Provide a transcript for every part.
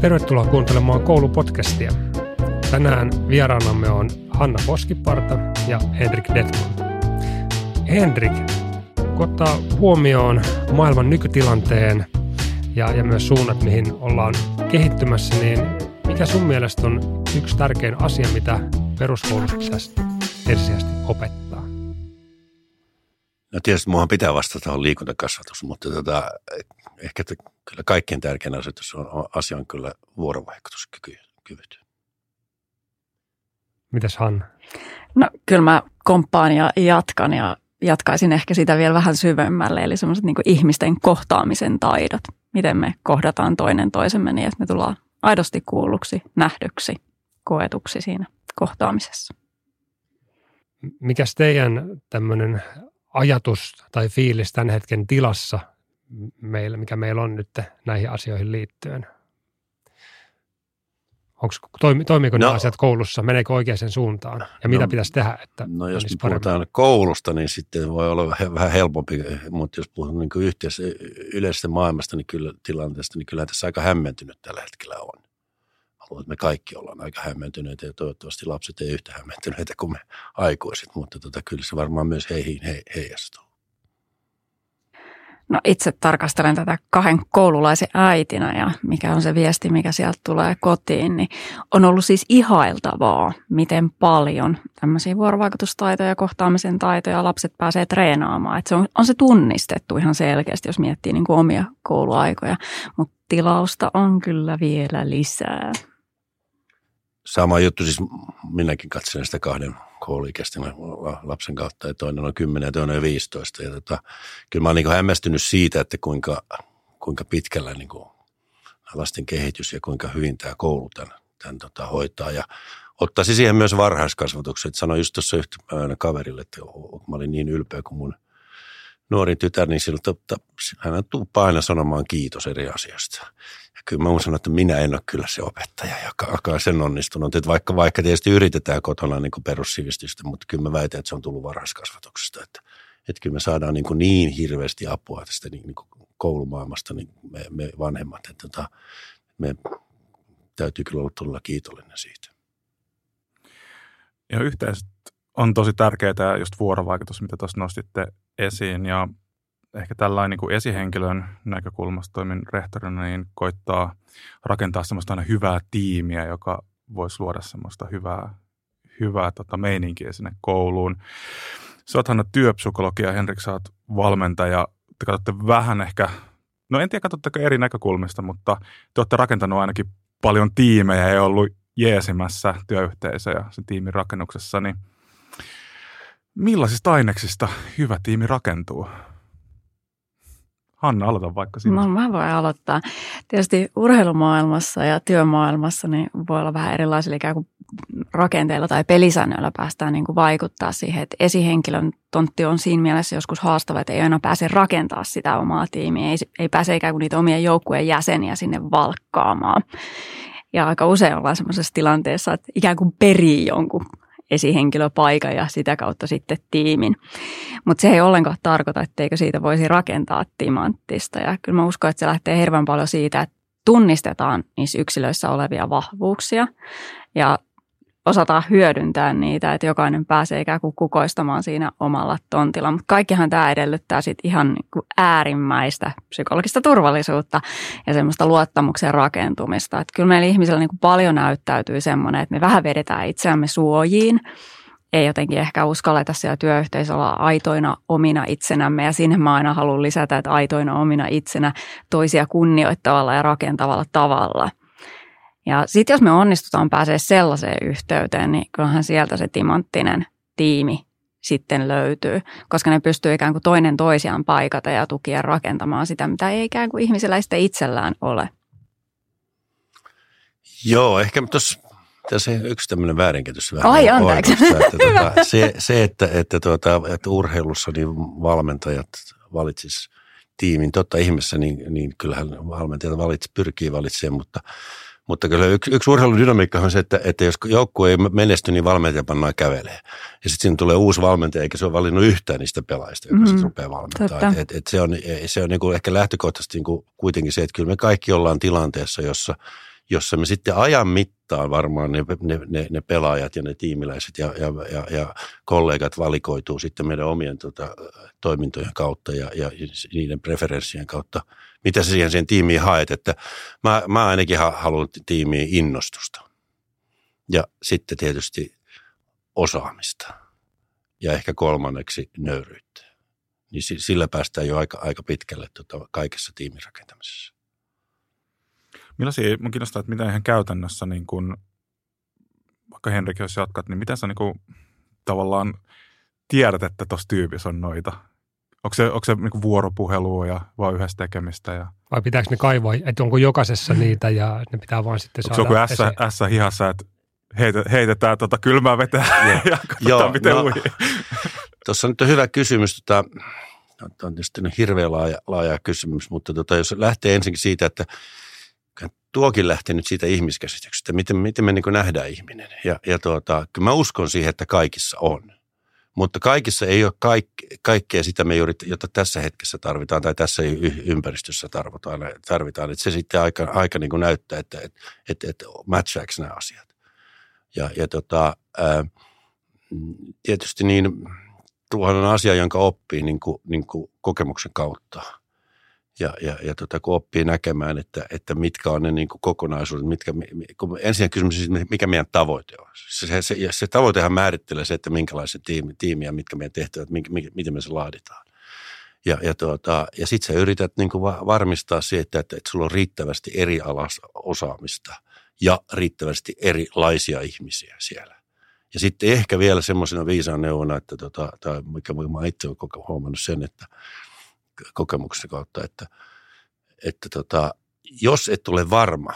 Tervetuloa kuuntelemaan Koulu Podcastia. Tänään vieraanamme on Hanna Poskiparta ja Henrik Dettmann. Henrik, kun ottaa huomioon maailman nykytilanteen ja myös suunnat, mihin ollaan kehittymässä, niin mikä sun mielestä on yksi tärkein asia, mitä peruskoulussa pitäisi ensisijaisesti opettaa? No tietysti minunhan pitää vastata on liikuntakasvatus, mutta ehkä kyllä kaikkein tärkein asia on kyllä vuorovaikutuskyvyt. Mitäs Hanna? No kyllä mä komppaan ja jatkan ja jatkaisin ehkä sitä vielä vähän syvemmälle, eli semmoiset niin kuin ihmisten kohtaamisen taidot. Miten me kohdataan toinen toisemme niin, että me tullaan aidosti kuulluksi, nähdyksi, koetuksi siinä kohtaamisessa. Mikäs teidän tämmöinen ajatus tai fiilis tämän hetken tilassa, mikä meillä on nyt näihin asioihin liittyen? Toimiiko nämä asiat koulussa? Meneekö oikeaan suuntaan? Ja mitä pitäisi tehdä, että jos puhutaan koulusta, niin sitten voi olla vähän helpompi, mutta jos puhutaan niin kuin yleisestä maailmasta, niin kyllä tilanteesta, niin kyllä tässä aika hämmentynyt tällä hetkellä on. Haluan, että me kaikki ollaan aika hämmentyneitä ja toivottavasti lapset ei yhtä hämmentyneitä kuin me aikuiset, mutta kyllä se varmaan myös heihin heijastuu. No itse tarkastelen tätä kahden koululaisen äitinä ja mikä on se viesti, mikä sieltä tulee kotiin, niin on ollut siis ihailtavaa, miten paljon tämmöisiä vuorovaikutustaitoja, kohtaamisen taitoja lapset pääsee treenaamaan. Että se on se tunnistettu ihan selkeästi, jos miettii niin kuin omia kouluaikoja, mutta tilausta on kyllä vielä lisää. Sama juttu, siis minäkin katselen sitä kahden kouluikäisten lapsen kautta, ja toinen on 10 ja toinen on 15. Ja kyllä mä oon niin kuin hämmästynyt siitä, että kuinka pitkällä niin kuin lasten kehitys ja kuinka hyvin tämä koulu tämän hoitaa. Ja ottaisi siihen myös varhaiskasvatuksen. Sanoin just tuossa yhtä kaverille, että mä olin niin ylpeä kuin mun nuori tytär, niin hän tuppaa aina sanomaan kiitos eri asiasta. Ja kyllä mä sanon, että minä en ole kyllä se opettaja, joka sen onnistunut. Että vaikka tietysti yritetään kotona niin kuin perussivistystä, mutta kyllä mä väitän, että se on tullut varhaiskasvatuksesta. Että kyllä me saadaan niin hirveästi apua tästä niin kuin koulumaailmasta, niin me vanhemmat. Että me täytyy kyllä olla todella kiitollinen siitä. Ja yhteiset on tosi tärkeää tämä just vuorovaikutus, mitä tuossa nostitte esiin, ja ehkä tällainen niin kuin esihenkilön näkökulmasta toimin rehtorina, niin koittaa rakentaa semmoista aina hyvää tiimiä, joka voisi luoda semmoista hyvää meininkiä sinne kouluun. Sä oot Hanna työpsykologia, Henrik, sä oot valmentaja. Te katsotte vähän ehkä, no en tiedä katsotteko eri näkökulmista, mutta te olette rakentanut ainakin paljon tiimejä ja ollut jeesimässä työyhteisö ja sen tiimin rakennuksessa, niin millaisista aineksista hyvä tiimi rakentuu? Hanna, aloita vaikka sinä. No mä voin aloittaa. Tietysti urheilumaailmassa ja työmaailmassa niin voi olla vähän erilaisilla ikään kuin rakenteilla tai pelisäännöillä päästään niin kuin vaikuttaa siihen, että esihenkilön tontti on siinä mielessä joskus haastava, että ei aina pääse rakentaa sitä omaa tiimiä, ei pääse ikään kuin niitä omien joukkueen jäseniä sinne valkkaamaan. Ja aika usein ollaan semmoisessa tilanteessa, että ikään kuin perii jonkun esihenkilöpaikan ja sitä kautta sitten tiimin. Mutta se ei ollenkaan tarkoita, etteikö siitä voisi rakentaa timanttista. Ja kyllä mä uskon, että se lähtee hirveän paljon siitä, että tunnistetaan niissä yksilöissä olevia vahvuuksia ja osataan hyödyntää niitä, että jokainen pääsee ikään kuin kukoistamaan siinä omalla tontilla. Mutta kaikkihan tämä edellyttää sitten ihan niin kuin äärimmäistä psykologista turvallisuutta ja semmoista luottamuksen rakentumista. Että kyllä meillä ihmisillä niin kuin paljon näyttäytyy semmoinen, että me vähän vedetään itseämme suojiin. Ei jotenkin ehkä uskalleta siellä työyhteisöllä aitoina omina itsenämme, ja sinne mä aina haluan lisätä, että aitoina omina itsenä toisia kunnioittavalla ja rakentavalla tavalla. Ja sitten jos me onnistutaan pääsee sellaiseen yhteyteen, niin kyllähän sieltä se timanttinen tiimi sitten löytyy, koska ne pystyy ikään kuin toinen toisiaan paikata ja tukia rakentamaan sitä, mitä ei ikään kuin ihmisellä sitten itsellään ole. Joo, ehkä tässä yksi tämmöinen väärinkäytös. Ai, anteeksi. Että urheilussa niin valmentajat valitsis tiimin. Totta ihmeessä, niin kyllähän valmentajat pyrkii valitsemaan, mutta kyllä yksi urheiludynamiikka on se, että jos joukkue ei menesty, niin valmentaja pannaan kävelee. Ja sitten siinä tulee uusi valmentaja, eikä se ole valinnut yhtään niistä pelaajista, joka sitten rupeaa valmentamaan. Se on niinku ehkä lähtökohtaisesti niinku kuitenkin se, että kyllä me kaikki ollaan tilanteessa, jossa jossa me sitten ajan mittaan varmaan ne pelaajat ja ne tiimiläiset ja kollegat valikoituu sitten meidän omien toimintojen kautta ja niiden preferenssien kautta. Mitä sä siihen tiimiin haet? Että mä ainakin haluan tiimiin innostusta ja sitten tietysti osaamista ja ehkä kolmanneksi nöyryyttä. Niin sillä päästään jo aika pitkälle kaikessa tiimin rakentamisessa. Millaisia, minun kiinnostaa, että mitä ihan käytännössä, niin kun, vaikka Henrik, jos jatkat, niin miten sä niin kun, tavallaan tiedät, että tuossa tyypissä on noita? Onko se niin kun vuoropuhelua ja vaan yhdessä tekemistä? Ja... Vai pitääkö ne kaivaa, että onko jokaisessa niitä ja ne pitää vaan sitten saada... Onko se joku ässä-hihassa, että heitetään kylmää vetää ja katsotaan miten ui? Tuossa nyt on hyvä kysymys. Tämä on tietysti hirveän laaja kysymys, mutta jos lähtee ensinkin siitä, että tuokin lähtee nyt siitä ihmiskäsityksestä, miten me niin kuin nähdään ihminen. Kyllä mä uskon siihen, että kaikissa on. Mutta kaikissa ei ole kaikkea sitä, jota tässä hetkessä tarvitaan tai tässä ympäristössä tarvitaan. Että se sitten aika niin kuin näyttää, että matchaako nämä asiat. Tietysti niin... Tuohan on asia, jonka oppii niin kuin kokemuksen kautta. Kun oppii näkemään, että mitkä on ne niin kuin kokonaisuudet. Kun ensin kysymys on, mikä meidän tavoite on. Se tavoitehan määrittelee se, että minkälaisia tiimiä, mitkä meidän tehtävät, miten me se laaditaan. Ja sitten sä yrität niin kuin varmistaa se, että sulla on riittävästi eri osaamista ja riittävästi erilaisia ihmisiä siellä. Ja sitten ehkä vielä semmoisena viisaan neuvona, että mikä mä itse olen huomannut sen, että kokemuksen kautta, että jos et ole varma,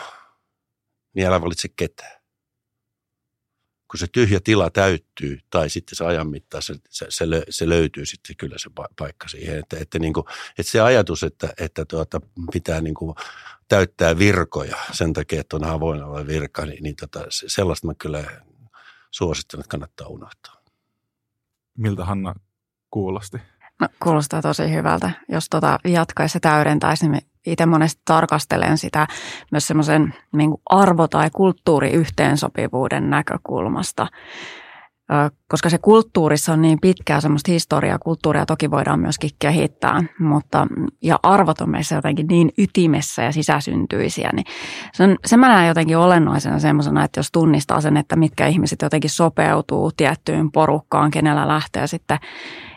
niin älä valitse ketään. Kun se tyhjä tila täyttyy tai sitten se ajan mittaan, se löytyy sitten kyllä se paikka siihen. Että se ajatus, että pitää niin kuin täyttää virkoja sen takia, että on avoinna oleva virka, niin sellaista mä kyllä... Suosittelen, että kannattaa unohtaa. Miltä Hanna kuulosti? No, kuulostaa tosi hyvältä. Jos jatkaisi ja täydentäisi, niin itse monesti tarkastelen sitä myös semmoisen niin kuin arvo- tai kulttuuriyhteensopivuuden näkökulmasta. Koska se kulttuurissa on niin pitkää semmoista historiaa, kulttuuria toki voidaan myöskin kehittää, ja arvot on meissä jotenkin niin ytimessä ja sisäsyntyisiä, niin se mä näen jotenkin olennaisena semmoisena, että jos tunnistaa sen, että mitkä ihmiset jotenkin sopeutuu tiettyyn porukkaan, kenellä lähtee sitten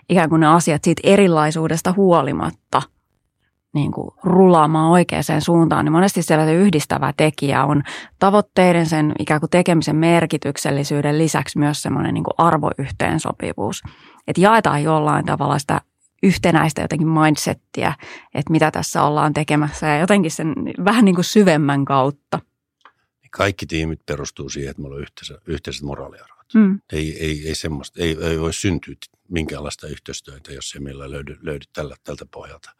ikään kuin ne asiat siitä erilaisuudesta huolimatta niin kuin rulaamaan oikeaan suuntaan, niin monesti siellä yhdistävä tekijä on tavoitteiden, sen ikään kuin tekemisen merkityksellisyyden lisäksi myös semmoinen niin kuin arvoyhteensopivuus. Että jaetaan jollain tavalla sitä yhtenäistä jotenkin mindsettiä, että mitä tässä ollaan tekemässä ja jotenkin sen vähän niin kuin syvemmän kautta. Kaikki tiimit perustuu siihen, että meillä on yhteiset moraaliarvot. Mm. Ei voi syntyä minkäänlaista yhteistyötä, jos ei meillä löydy tältä pohjalta.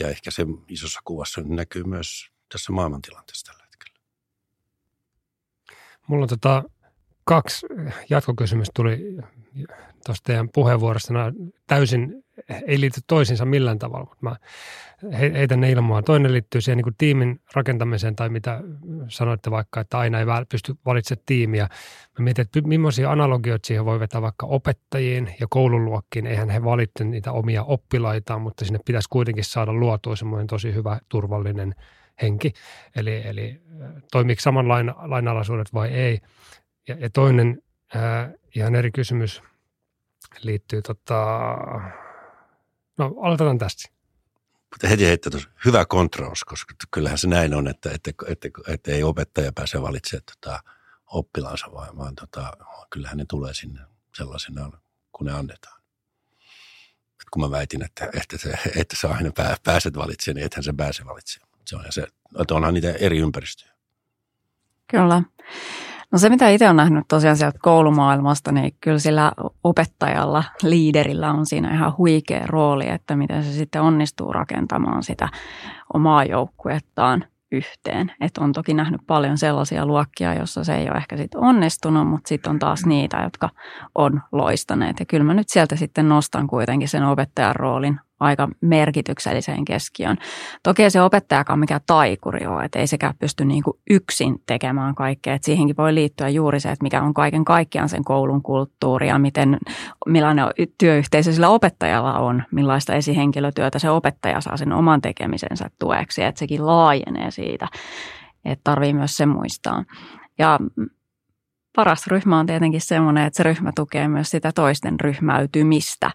Ja ehkä se isossa kuvassa näkyy myös tässä maailmantilanteessa tällä hetkellä. Mulla on kaksi jatkokysymystä tuli tuosta teidän puheenvuorosta. Nämä täysin ei liity toisiinsa millään tavalla, mutta mä heitän ne ilmaan. Toinen liittyy siihen niin kuin tiimin rakentamiseen tai mitä sanoitte vaikka, että aina ei pysty valitsemaan tiimiä. Mä mietin, että millaisia analogioita siihen voi vetää vaikka opettajiin ja koululuokkiin. Eihän he valitse niitä omia oppilaitaan, mutta sinne pitäisi kuitenkin saada luotua semmoinen tosi hyvä, turvallinen henki. Eli toimiiko saman lainalaisuudet vai ei? Ja toinen ihan eri kysymys liittyy... No, aloitetaan tästä. Mutta heti heittää tuossa hyvä kontraus, koska kyllähän se näin on, että ei opettaja pääse valitsemaan oppilaansa, vaan kyllähän ne tulee sinne sellaisenaan, kun ne annetaan. Et kun mä väitin, että sä aina pääset valitsemaan, niin ethän sä pääse valitsemaan. Onhan niitä eri ympäristöjä. Kyllä. No se, mitä itse olen nähnyt tosiaan sieltä koulumaailmasta, niin kyllä sillä opettajalla, liiderillä on siinä ihan huikea rooli, että miten se sitten onnistuu rakentamaan sitä omaa joukkuettaan yhteen. Että on toki nähnyt paljon sellaisia luokkia, joissa se ei ole ehkä sitten onnistunut, mutta sitten on taas niitä, jotka on loistaneet. Ja kyllä mä nyt sieltä sitten nostan kuitenkin sen opettajan roolin aika merkitykselliseen keskiöön. Toki se opettajakaan mikä taikuri on, että ei sekään pysty niinku yksin tekemään kaikkea. Et siihenkin voi liittyä juuri se, että mikä on kaiken kaikkiaan sen koulun kulttuuri ja miten, millainen työyhteisö sillä opettajalla on, millaista esihenkilötyötä se opettaja saa sen oman tekemisensä tueksi. Että sekin laajenee siitä, että tarvii myös se muistaa. Ja paras ryhmä on tietenkin semmoinen, että se ryhmä tukee myös sitä toisten ryhmäytymistä,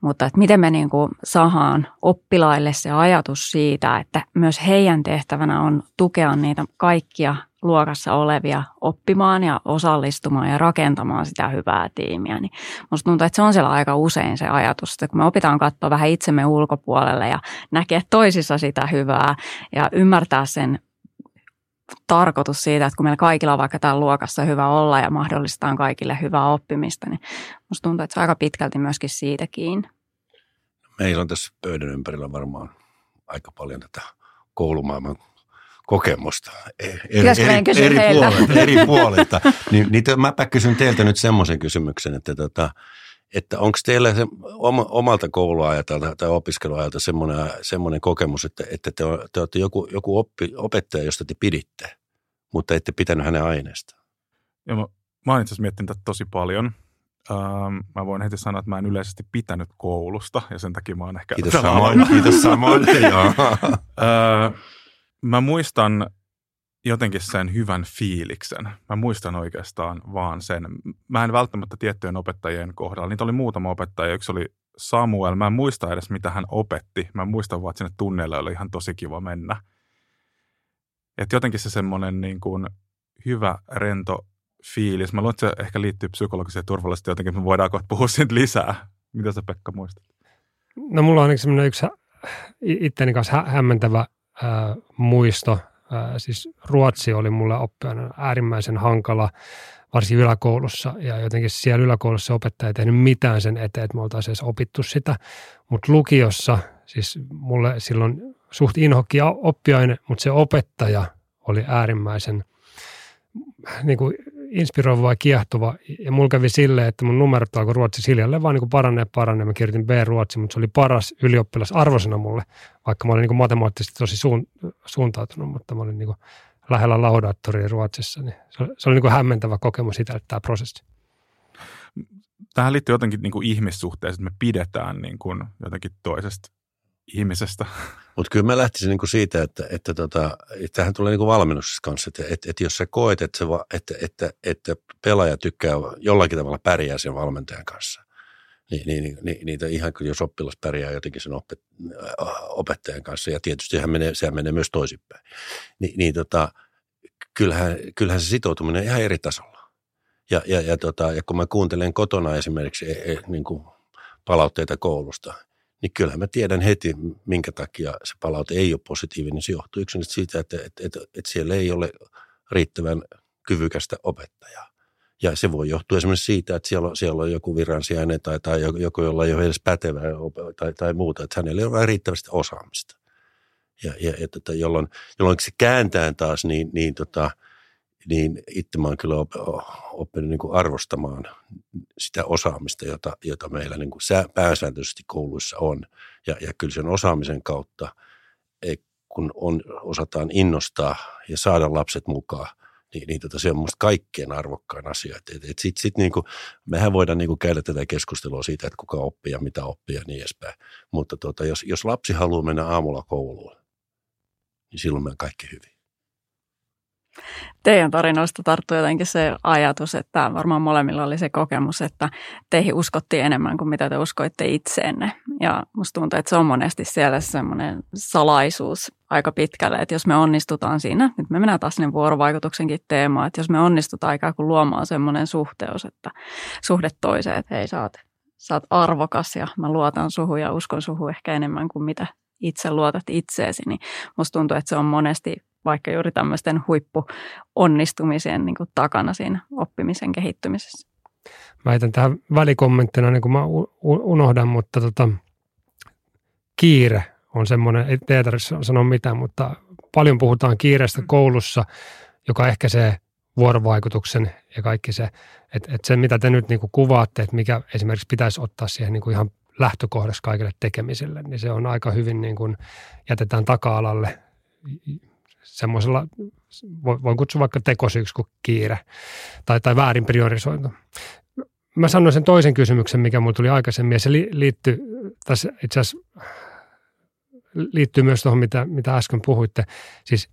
mutta että miten me niin kuin saadaan oppilaille se ajatus siitä, että myös heidän tehtävänä on tukea niitä kaikkia luokassa olevia oppimaan ja osallistumaan ja rakentamaan sitä hyvää tiimiä. Niin musta tuntuu, että se on siellä aika usein se ajatus, että kun me opitaan katsoa vähän itsemme ulkopuolelle ja näkee toisissa sitä hyvää ja ymmärtää sen tarkoitus siitä, että kun meillä kaikilla on vaikka täällä luokassa hyvä olla ja mahdollistetaan kaikille hyvää oppimista, niin musta tuntuu, että se on aika pitkälti myöskin siitä kiinni. Meillä on tässä pöydän ympärillä varmaan aika paljon tätä koulumaailman kokemusta eri puolilta. Mäpä kysyn teiltä nyt semmoisen kysymyksen, että onko teillä se omalta kouluajalta tai opiskeluajalta semmoinen kokemus, että te olette joku opettaja, josta te piditte, mutta ette pitänyt hänen aineestaan? Mä oon itse asiassa miettinyt tätä tosi paljon. Mä voin heti sanoa, että mä en yleisesti pitänyt koulusta ja sen takia mä oon ehkä... Kiitos samoin. Mä muistan jotenkin sen hyvän fiiliksen. Mä muistan oikeastaan vaan sen. Mä en välttämättä tiettyjen opettajien kohdalla. Niitä oli muutama opettaja. Yksi oli Samuel. Mä en muista edes, mitä hän opetti. Mä muistan vaan, että sinne tunneille oli ihan tosi kiva mennä. Et jotenkin se semmoinen niin kuin hyvä, rento fiilis. Mä luulen, että se ehkä liittyy psykologiseen turvallisuuteen jotenkin. Me voidaan kohta puhua siitä lisää. Mitä sä, Pekka, muistat? No mulla on ainakin semmoinen yksi itteni kanssa hämmentävä muisto. Siis ruotsi oli mulle oppiaine äärimmäisen hankala, varsin yläkoulussa, ja jotenkin siellä yläkoulussa opettaja ei tehnyt mitään sen eteen, että me oltaisiin edes opittu sitä, mutta lukiossa, siis mulle silloin suht inhokki oppiaine, mutta se opettaja oli äärimmäisen niin kuin inspiroiva ja kiehtova, ja mulla kävi silleen, että mun numerot alkoi ruotsissa hiljalleen vaan niin paranee. Mä kirjoitin B-ruotsi, mutta se oli paras ylioppilas arvosana mulle, vaikka mä olin niin matemaattisesti tosi suuntautunut, mutta mä olin niin lähellä laudaattoria ruotsissa. Niin se oli niin hämmentävä kokemus itselle tämä prosessi. Tähän liittyy jotenkin niin ihmissuhteeseen, että me pidetään niin jotenkin toisesta ihmisestä. Mutta kyllä mä lähtisin niinku siitä, että tähän tulee niinku valmennuksessa kanssa, että jos sä koet, että pelaaja tykkää jollakin tavalla pärjää sen valmentajan kanssa, niin ihan kuin jos oppilas pärjää jotenkin sen opettajan kanssa, ja tietysti sehän menee myös toisinpäin, kyllähän se sitoutuminen on ihan eri tasolla. Ja kun mä kuuntelen kotona esimerkiksi niin kuin palautteita koulusta, niin kyllähän mä tiedän heti, minkä takia se palaute ei ole positiivinen. Se johtuu yksin siitä, että siellä ei ole riittävän kyvykästä opettajaa. Ja se voi johtua esimerkiksi siitä, että siellä on joku viransijainen tai joku, jolla ei ole edes pätevä tai muuta. Että hänellä ei ole riittävästi osaamista. Ja jolloin se kääntään taas, niin itse mä oon kyllä oppinut niin kuin arvostamaan sitä osaamista, jota meillä niin kuin pääsääntöisesti kouluissa on. Ja kyllä sen osaamisen kautta, kun osataan innostaa ja saada lapset mukaan, niin se on musta kaikkein arvokkain asia. Et sit niin kuin, mehän voidaan niin kuin käydä tätä keskustelua siitä, että kuka oppii ja mitä oppii ja niin edespäin. Mutta jos lapsi haluaa mennä aamulla kouluun, niin silloin meillä on kaikki hyvin. Teidän tarinoista tarttui jotenkin se ajatus, että varmaan molemmilla oli se kokemus, että teihin uskottiin enemmän kuin mitä te uskoitte itseenne. Ja musta tuntuu, että se on monesti siellä semmoinen salaisuus aika pitkälle, että jos me onnistutaan siinä, nyt me mennään taas sinne vuorovaikutuksenkin teemaan, että jos me onnistutaan ikään kuin luomaan semmoinen suhde toiseen, että hei, sä oot arvokas ja mä luotan suhun ja uskon suhun ehkä enemmän kuin mitä itse luotat itseesi, niin musta tuntuu, että se on monesti vaikka juuri tämmöisten huippuonnistumisien niin kuin takana siinä oppimisen kehittymisessä. Mä heitän tähän välikommenttina, niin kuin mä unohdan, mutta kiire on semmoinen, ei tarvitse sanoa mitään, mutta paljon puhutaan kiireestä koulussa, joka ehkä se vuorovaikutuksen ja kaikki se, että se mitä te nyt niin kuin kuvaatte, että mikä esimerkiksi pitäisi ottaa siihen niin kuin ihan lähtökohdassa kaikille tekemiselle, niin se on aika hyvin niin kuin jätetään taka-alalle semmoisella, voin kutsua vaikka tekosyyksi kuin kiire tai väärin priorisointi. Mä sanoin sen toisen kysymyksen, mikä mulle tuli aikaisemmin, ja se liittyy tässä itse asiassa liittyy myös tuohon, mitä äsken puhuitte, siis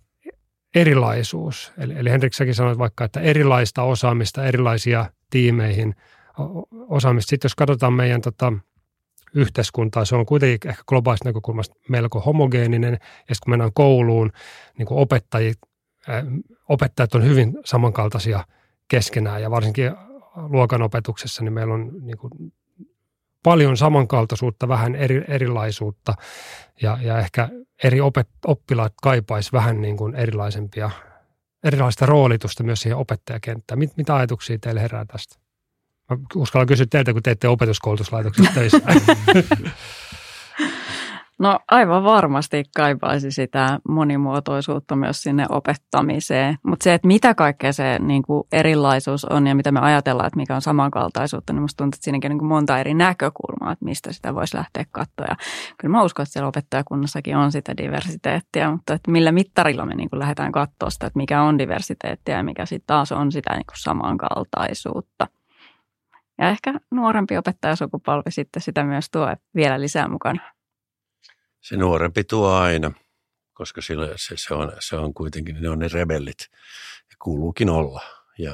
erilaisuus. Eli Henrik, säkin sanoit vaikka, että erilaista osaamista, erilaisia tiimeihin osaamista. Sitten jos katsotaan meidän yhteiskuntaa, se on kuitenkin ehkä globaalista näkökulmasta melko homogeeninen, ja sitten kun mennään kouluun, niin kuin opettajat on hyvin samankaltaisia keskenään, ja varsinkin luokanopetuksessa niin meillä on niin kuin paljon samankaltaisuutta, vähän erilaisuutta ja ehkä eri oppilaat kaipaisi vähän niin kuin erilaista roolitusta myös siihen opettajakenttään. Mitä ajatuksia teille herää tästä? Mä uskallan kysyä teiltä, kun teette opetuskoulutuslaitoksessa töissä. No aivan varmasti kaipaisi sitä monimuotoisuutta myös sinne opettamiseen, mutta se, että mitä kaikkea se niin kuin erilaisuus on ja mitä me ajatellaan, että mikä on samankaltaisuutta, niin musta tuntuu, että siinäkin on niin kuin monta eri näkökulmaa, että mistä sitä voisi lähteä katsoa. Ja kyllä mä uskon, että siellä opettajakunnassakin on sitä diversiteettiä, mutta että millä mittarilla me niin kuin lähdetään katsoa sitä, että mikä on diversiteettiä ja mikä sitten taas on sitä niin kuin samankaltaisuutta. Ja ehkä nuorempi opettajasukupolvi sitten sitä myös tuo vielä lisää mukana. Se nuorempi tuo aina, koska se on kuitenkin, ne on ne rebellit, ja kuuluukin olla. Ja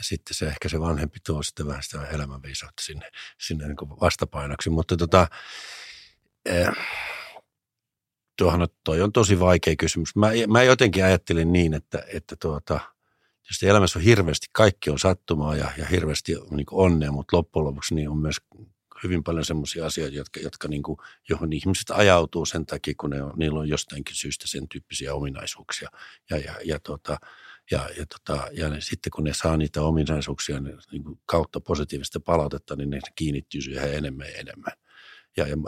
sitten se ehkä se vanhempi tuo sitten vähän sitä elämänviisautta sinne niin kuin vastapainoksi. Mutta toi on tosi vaikea kysymys. Mä jotenkin ajattelin niin, että jos elämässä on hirveästi, kaikki on sattumaa ja hirveästi niin kuin onnea, mutta loppujen lopuksi niin on myös hyvin paljon semmoisia asioita, jotka niin kuin, johon ihmiset ajautuu sen takia, kun niillä on jostainkin syystä sen tyyppisiä ominaisuuksia. Ja sitten kun ne saa niitä ominaisuuksia niin kuin kautta positiivista palautetta, niin ne kiinnittyy siihen enemmän ja enemmän.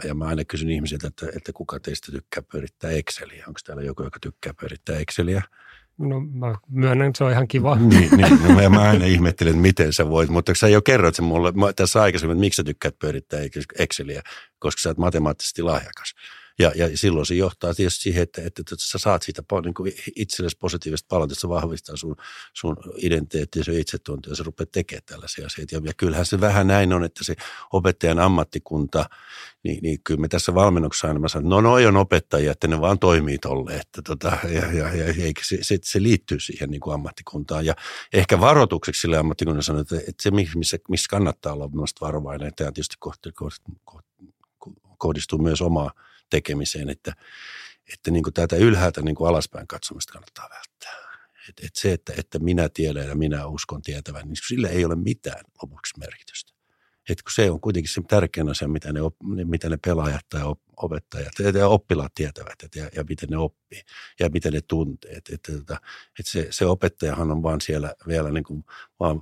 Ja mä aina kysyn ihmisiltä, että kuka teistä tykkää pyörittää Exceliä? Onko täällä joku, joka tykkää pyörittää Exceliä? No mä myönnän, että se on ihan kiva. niin, mä aina ihmettelen, että miten sä voit, mutta sä jo kerroit sen mulle tässä aikaisemmin, että miksi sä tykkäät pyörittää Exceliä, koska sä oot matemaattisesti lahjakas. Ja silloin se johtaa tietysti siihen, että sä saat siitä niin kuin itsellesi positiivista palautetta, se vahvistaa sun identiteettiä, sun itsetuntoa, ja sä rupeat tekemään tällaisia asioita. Ja kyllähän se vähän näin on, että se opettajan ammattikunta, niin kyllä me tässä valmennuksessa aina mä sanon, että noi on opettajia, että ne vaan toimii tolle. Se liittyy siihen niin kuin ammattikuntaan. Ja ehkä varoitukseksi sille ammattikunnan sanon, että se, missä kannattaa olla varovainen, tämä tietysti kohdistuu myös omaa tekemiseen, että niin kuin tätä ylhäältä niin kuin alaspäin katsomista kannattaa välttää. Että minä tiedän ja minä uskon tietävän, niin sillä ei ole mitään lopuksi merkitystä. Kun se on kuitenkin se tärkein asia, mitä ne pelaajat tai opettajat ja oppilaat tietävät, ja miten ne oppii ja miten ne tuntee. Se opettajahan on vaan siellä vielä niin kuin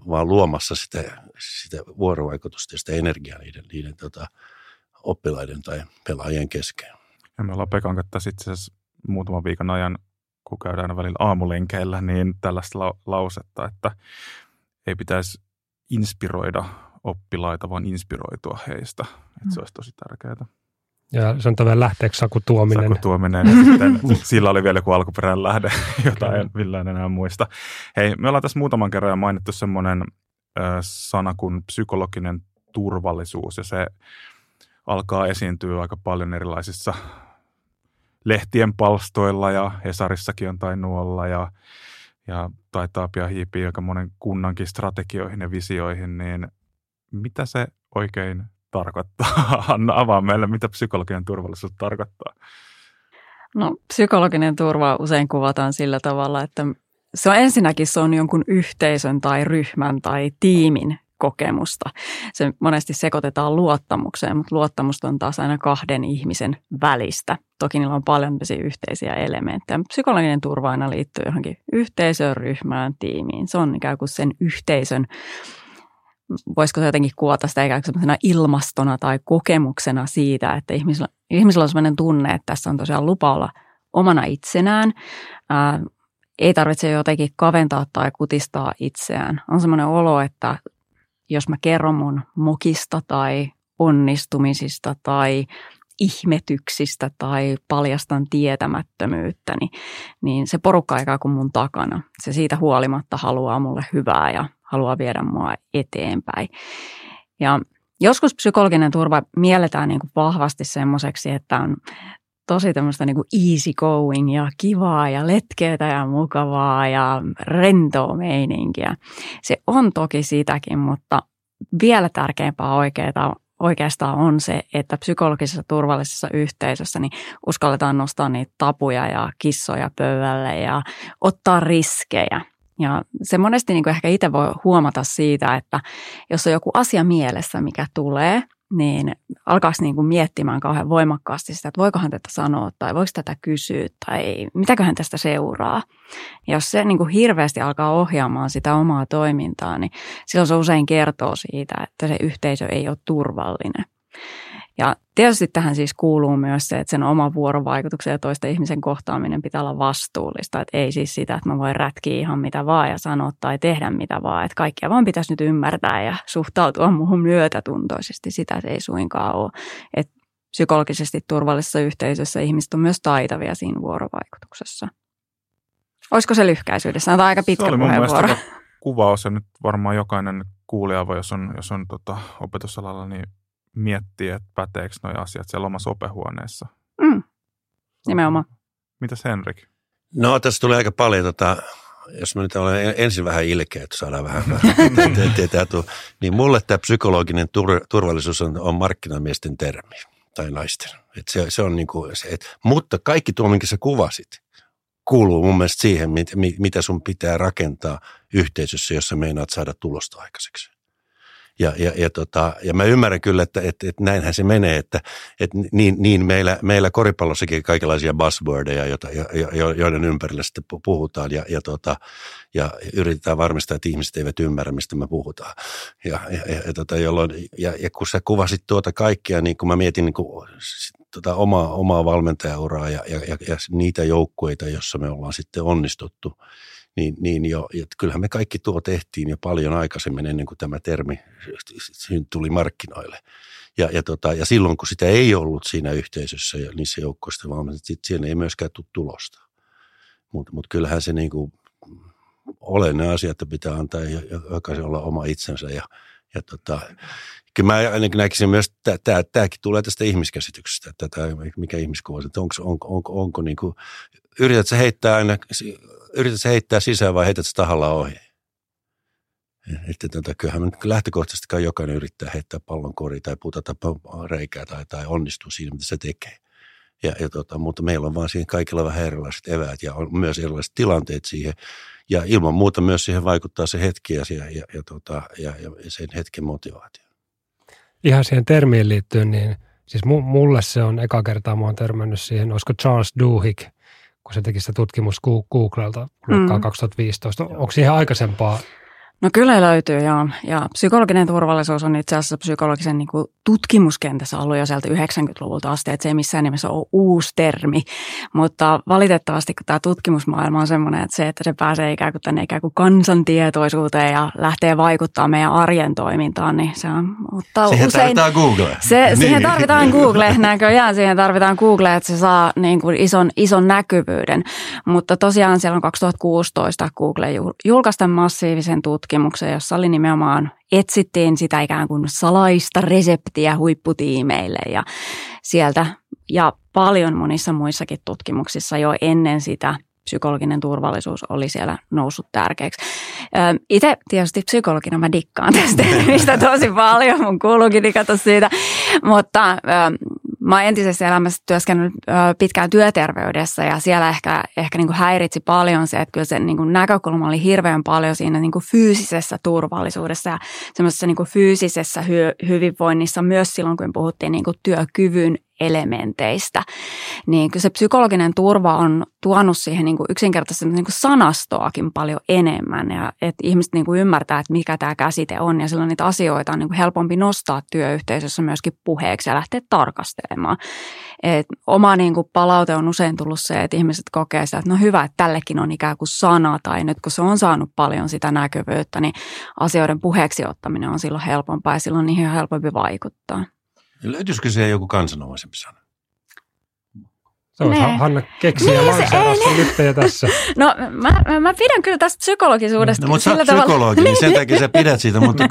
vaan luomassa sitä vuorovaikutusta ja sitä energiaa niiden oppilaiden tai pelaajien kesken. Ja me ollaan Pekan kanssa itse asiassa muutaman viikon ajan, kun käydään välillä aamulenkeillä, niin tällaista lausetta, että ei pitäisi inspiroida oppilaita, vaan inspiroitua heistä. Että se olisi tosi tärkeää. Ja se on tämmöinen lähteeksi sakutuominen. Ja sitten sillä oli vielä joku alkuperäinen lähde, jota en millään enää muista. Hei, me ollaan tässä muutaman kerran mainittu semmoinen sana kuin psykologinen turvallisuus, ja se alkaa esiintyä aika paljon erilaisissa lehtien palstoilla ja Hesarissakin on tainuolla ja taitaa pian hiipii aika monen kunnankin strategioihin ja visioihin, niin mitä se oikein tarkoittaa? Hanna, avaa meille, mitä psykologinen turvallisuus tarkoittaa. No psykologinen turva usein kuvataan sillä tavalla, että se on ensinnäkin se on jonkun yhteisön tai ryhmän tai tiimin kokemusta. Se monesti sekoitetaan luottamukseen, mutta luottamusta on taas aina kahden ihmisen välistä. Toki niillä on paljon yhteisiä elementtejä, mutta psykologinen turva aina liittyy johonkin yhteisöön, ryhmään, tiimiin. Se on ikään kuin sen yhteisön, voisiko se jotenkin kuvata sitä ikään kuin sellaisena ilmastona tai kokemuksena siitä, että ihmisillä on sellainen tunne, että tässä on tosiaan lupa olla omana itsenään. Ei tarvitse jotenkin kaventaa tai kutistaa itseään. On sellainen olo, että jos mä kerron mun mokista tai onnistumisista tai ihmetyksistä tai paljastan tietämättömyyttä, niin se porukka aikaa kuin mun takana. Se siitä huolimatta haluaa mulle hyvää ja haluaa viedä mua eteenpäin. Ja joskus psykologinen turva mielletään niin kuin vahvasti semmoiseksi, että on tosi tämmöistä niin kuin easy going ja kivaa ja letkeätä ja mukavaa ja rentoa meininkiä. Se on toki sitäkin, mutta vielä tärkeämpää oikeastaan on se, että psykologisessa turvallisessa yhteisössä niin uskalletaan nostaa niitä tapuja ja kissoja pöydälle ja ottaa riskejä. Ja se monesti niin kuin ehkä itse voi huomata siitä, että jos on joku asia mielessä, mikä tulee, niin alkaisi niin kuin miettimään kauhean voimakkaasti sitä, että voikohan tätä sanoa tai voiko tätä kysyä tai mitäköhän tästä seuraa. Ja jos se niin kuin hirveästi alkaa ohjaamaan sitä omaa toimintaa, niin silloin se usein kertoo siitä, että se yhteisö ei ole turvallinen. Ja tietysti tähän siis kuuluu myös se, että sen oman vuorovaikutuksen ja toisten ihmisen kohtaaminen pitää olla vastuullista. Että ei siis sitä, että mä voin rätkiä ihan mitä vaan ja sanoa tai tehdä mitä vaan. Että kaikkia vaan pitäisi nyt ymmärtää ja suhtautua muuhun myötätuntoisesti. Sitä se ei suinkaan ole. Että psykologisesti turvallisessa yhteisössä ihmiset on myös taitavia siinä vuorovaikutuksessa. Olisiko se lyhkäisyydessään? Tämä on aika pitkä puheenvuoro. Se oli mun mielestä kuvaus ja nyt varmaan jokainen kuulija voi, jos on opetusalalla, niin miettii, että päteekö nuo asiat siellä omassa opehuoneessa. Nimenomaan. Mitäs Henrik? No tässä tulee aika paljon, jos mä nyt olen ensin vähän ilkeä, että saadaan vähän niin mulle tämä psykologinen turvallisuus on markkinamiesten termi tai naisten. Et se on niin kuin se, mutta kaikki tuo, minkä sä kuvasit, kuuluu mun mielestä siihen, mitä sun pitää rakentaa yhteisössä, jossa meinaat saada tulosta aikaiseksi. Ja mä ymmärrän kyllä, että näinhän se menee, että niin meillä koripallossakin kaikenlaisia buzzwordeja, joiden ympärillä sitten puhutaan ja yritetään varmistaa, että ihmiset eivät ymmärrä, mistä me puhutaan. Ja kun sä kuvasit tuota kaikkea, niin kun mä mietin niin kun omaa valmentajauraa ja niitä joukkueita, joissa me ollaan sitten onnistuttu, niin jo, että kyllähän me kaikki tuo tehtiin jo paljon aikaisemmin ennen kuin tämä termi tuli markkinoille. Ja silloin, kun sitä ei ollut siinä yhteisössä ja niissä joukkoista, vaan siinä ei myöskään tule tulosta. Mutta kyllähän se niin kuin olennainen asia, että pitää antaa jokaisen olla oma itsensä. Kyllä mä näkisin myös, että tämäkin tulee tästä ihmiskäsityksestä, että mikä ihmiskuva, että onko niin kuin, yritätkö heittää sisään vai heitätkö tahallaan ohi? Että kyllähän lähtökohtaisesti jokainen yrittää heittää pallon koriin tai putata reikää tai onnistuu siinä, mitä se tekee. Mutta meillä on vaan siihen kaikilla vähän erilaiset eväät ja on myös erilaiset tilanteet siihen. Ja ilman muuta myös siihen vaikuttaa se hetki ja sen hetken motivaatio. Ihan siihen termiin liittyen, niin siis mulle se on eka kertaa, mä oon törmännyt siihen, olisiko Charles Duhigg, kun se teki sitä tutkimusta Googlelta 2015. Onko siihen aikaisempaa? No kyllä löytyy, joo. Ja psykologinen turvallisuus on itse asiassa psykologisen niin kuin tutkimuskentässä ollut jo sieltä 90-luvulta asti, että se ei missään nimessä ole uusi termi. Mutta valitettavasti, kun tämä tutkimusmaailma on sellainen, että se pääsee ikään kuin kansantietoisuuteen ja lähtee vaikuttaa meidän arjen toimintaan, niin se ottaa siihen usein... Siihen tarvitaan Google. Siihen tarvitaan Google näköjään, siihen tarvitaan Google, että se saa niin kuin ison näkyvyyden. Mutta tosiaan siellä on 2016 Google julkaista massiivisen tutkimuksen, jossa oli nimenomaan etsittiin sitä ikään kuin salaista reseptiä huipputiimeille ja sieltä ja paljon monissa muissakin tutkimuksissa jo ennen sitä psykologinen turvallisuus oli siellä noussut tärkeäksi. Itse tietysti psykologina mä dikkaan tästä mistä tosi paljon, mun kuuluukin dikata siitä, mutta mä oon entisessä elämässä työskennellyt pitkään työterveydessä ja siellä ehkä niin kuin häiritsi paljon se, että kyllä se niin kuin näkökulma oli hirveän paljon siinä niin kuin fyysisessä turvallisuudessa ja semmoisessa niin kuin fyysisessä hyvinvoinnissa myös silloin, kun puhuttiin niin kuin työkyvyn elementeistä. Niin kyllä se psykologinen turva on tuonut siihen niin kuin yksinkertaisesti niin kuin sanastoakin paljon enemmän ja että ihmiset niin kuin ymmärtää, että mikä tämä käsite on ja silloin niitä asioita on niin kuin helpompi nostaa työyhteisössä myöskin puheeksi ja lähteä tarkastelemaan. Et oma niin kuin palaute on usein tullut se, että ihmiset kokee sitä, että no hyvä, että tällekin on ikään kuin sana tai nyt kun se on saanut paljon sitä näkyvyyttä, niin asioiden puheeksi ottaminen on silloin helpompaa ja silloin niihin on helpompi vaikuttaa. Löytyisikö se joku kansanomaisempi sana? Se on Hanna keksiä niin, lanseerassa tässä. No mä pidän kyllä tästä psykologisuudesta. No, mutta sä oot psykologi, niin sen takia sä pidät siitä, mutta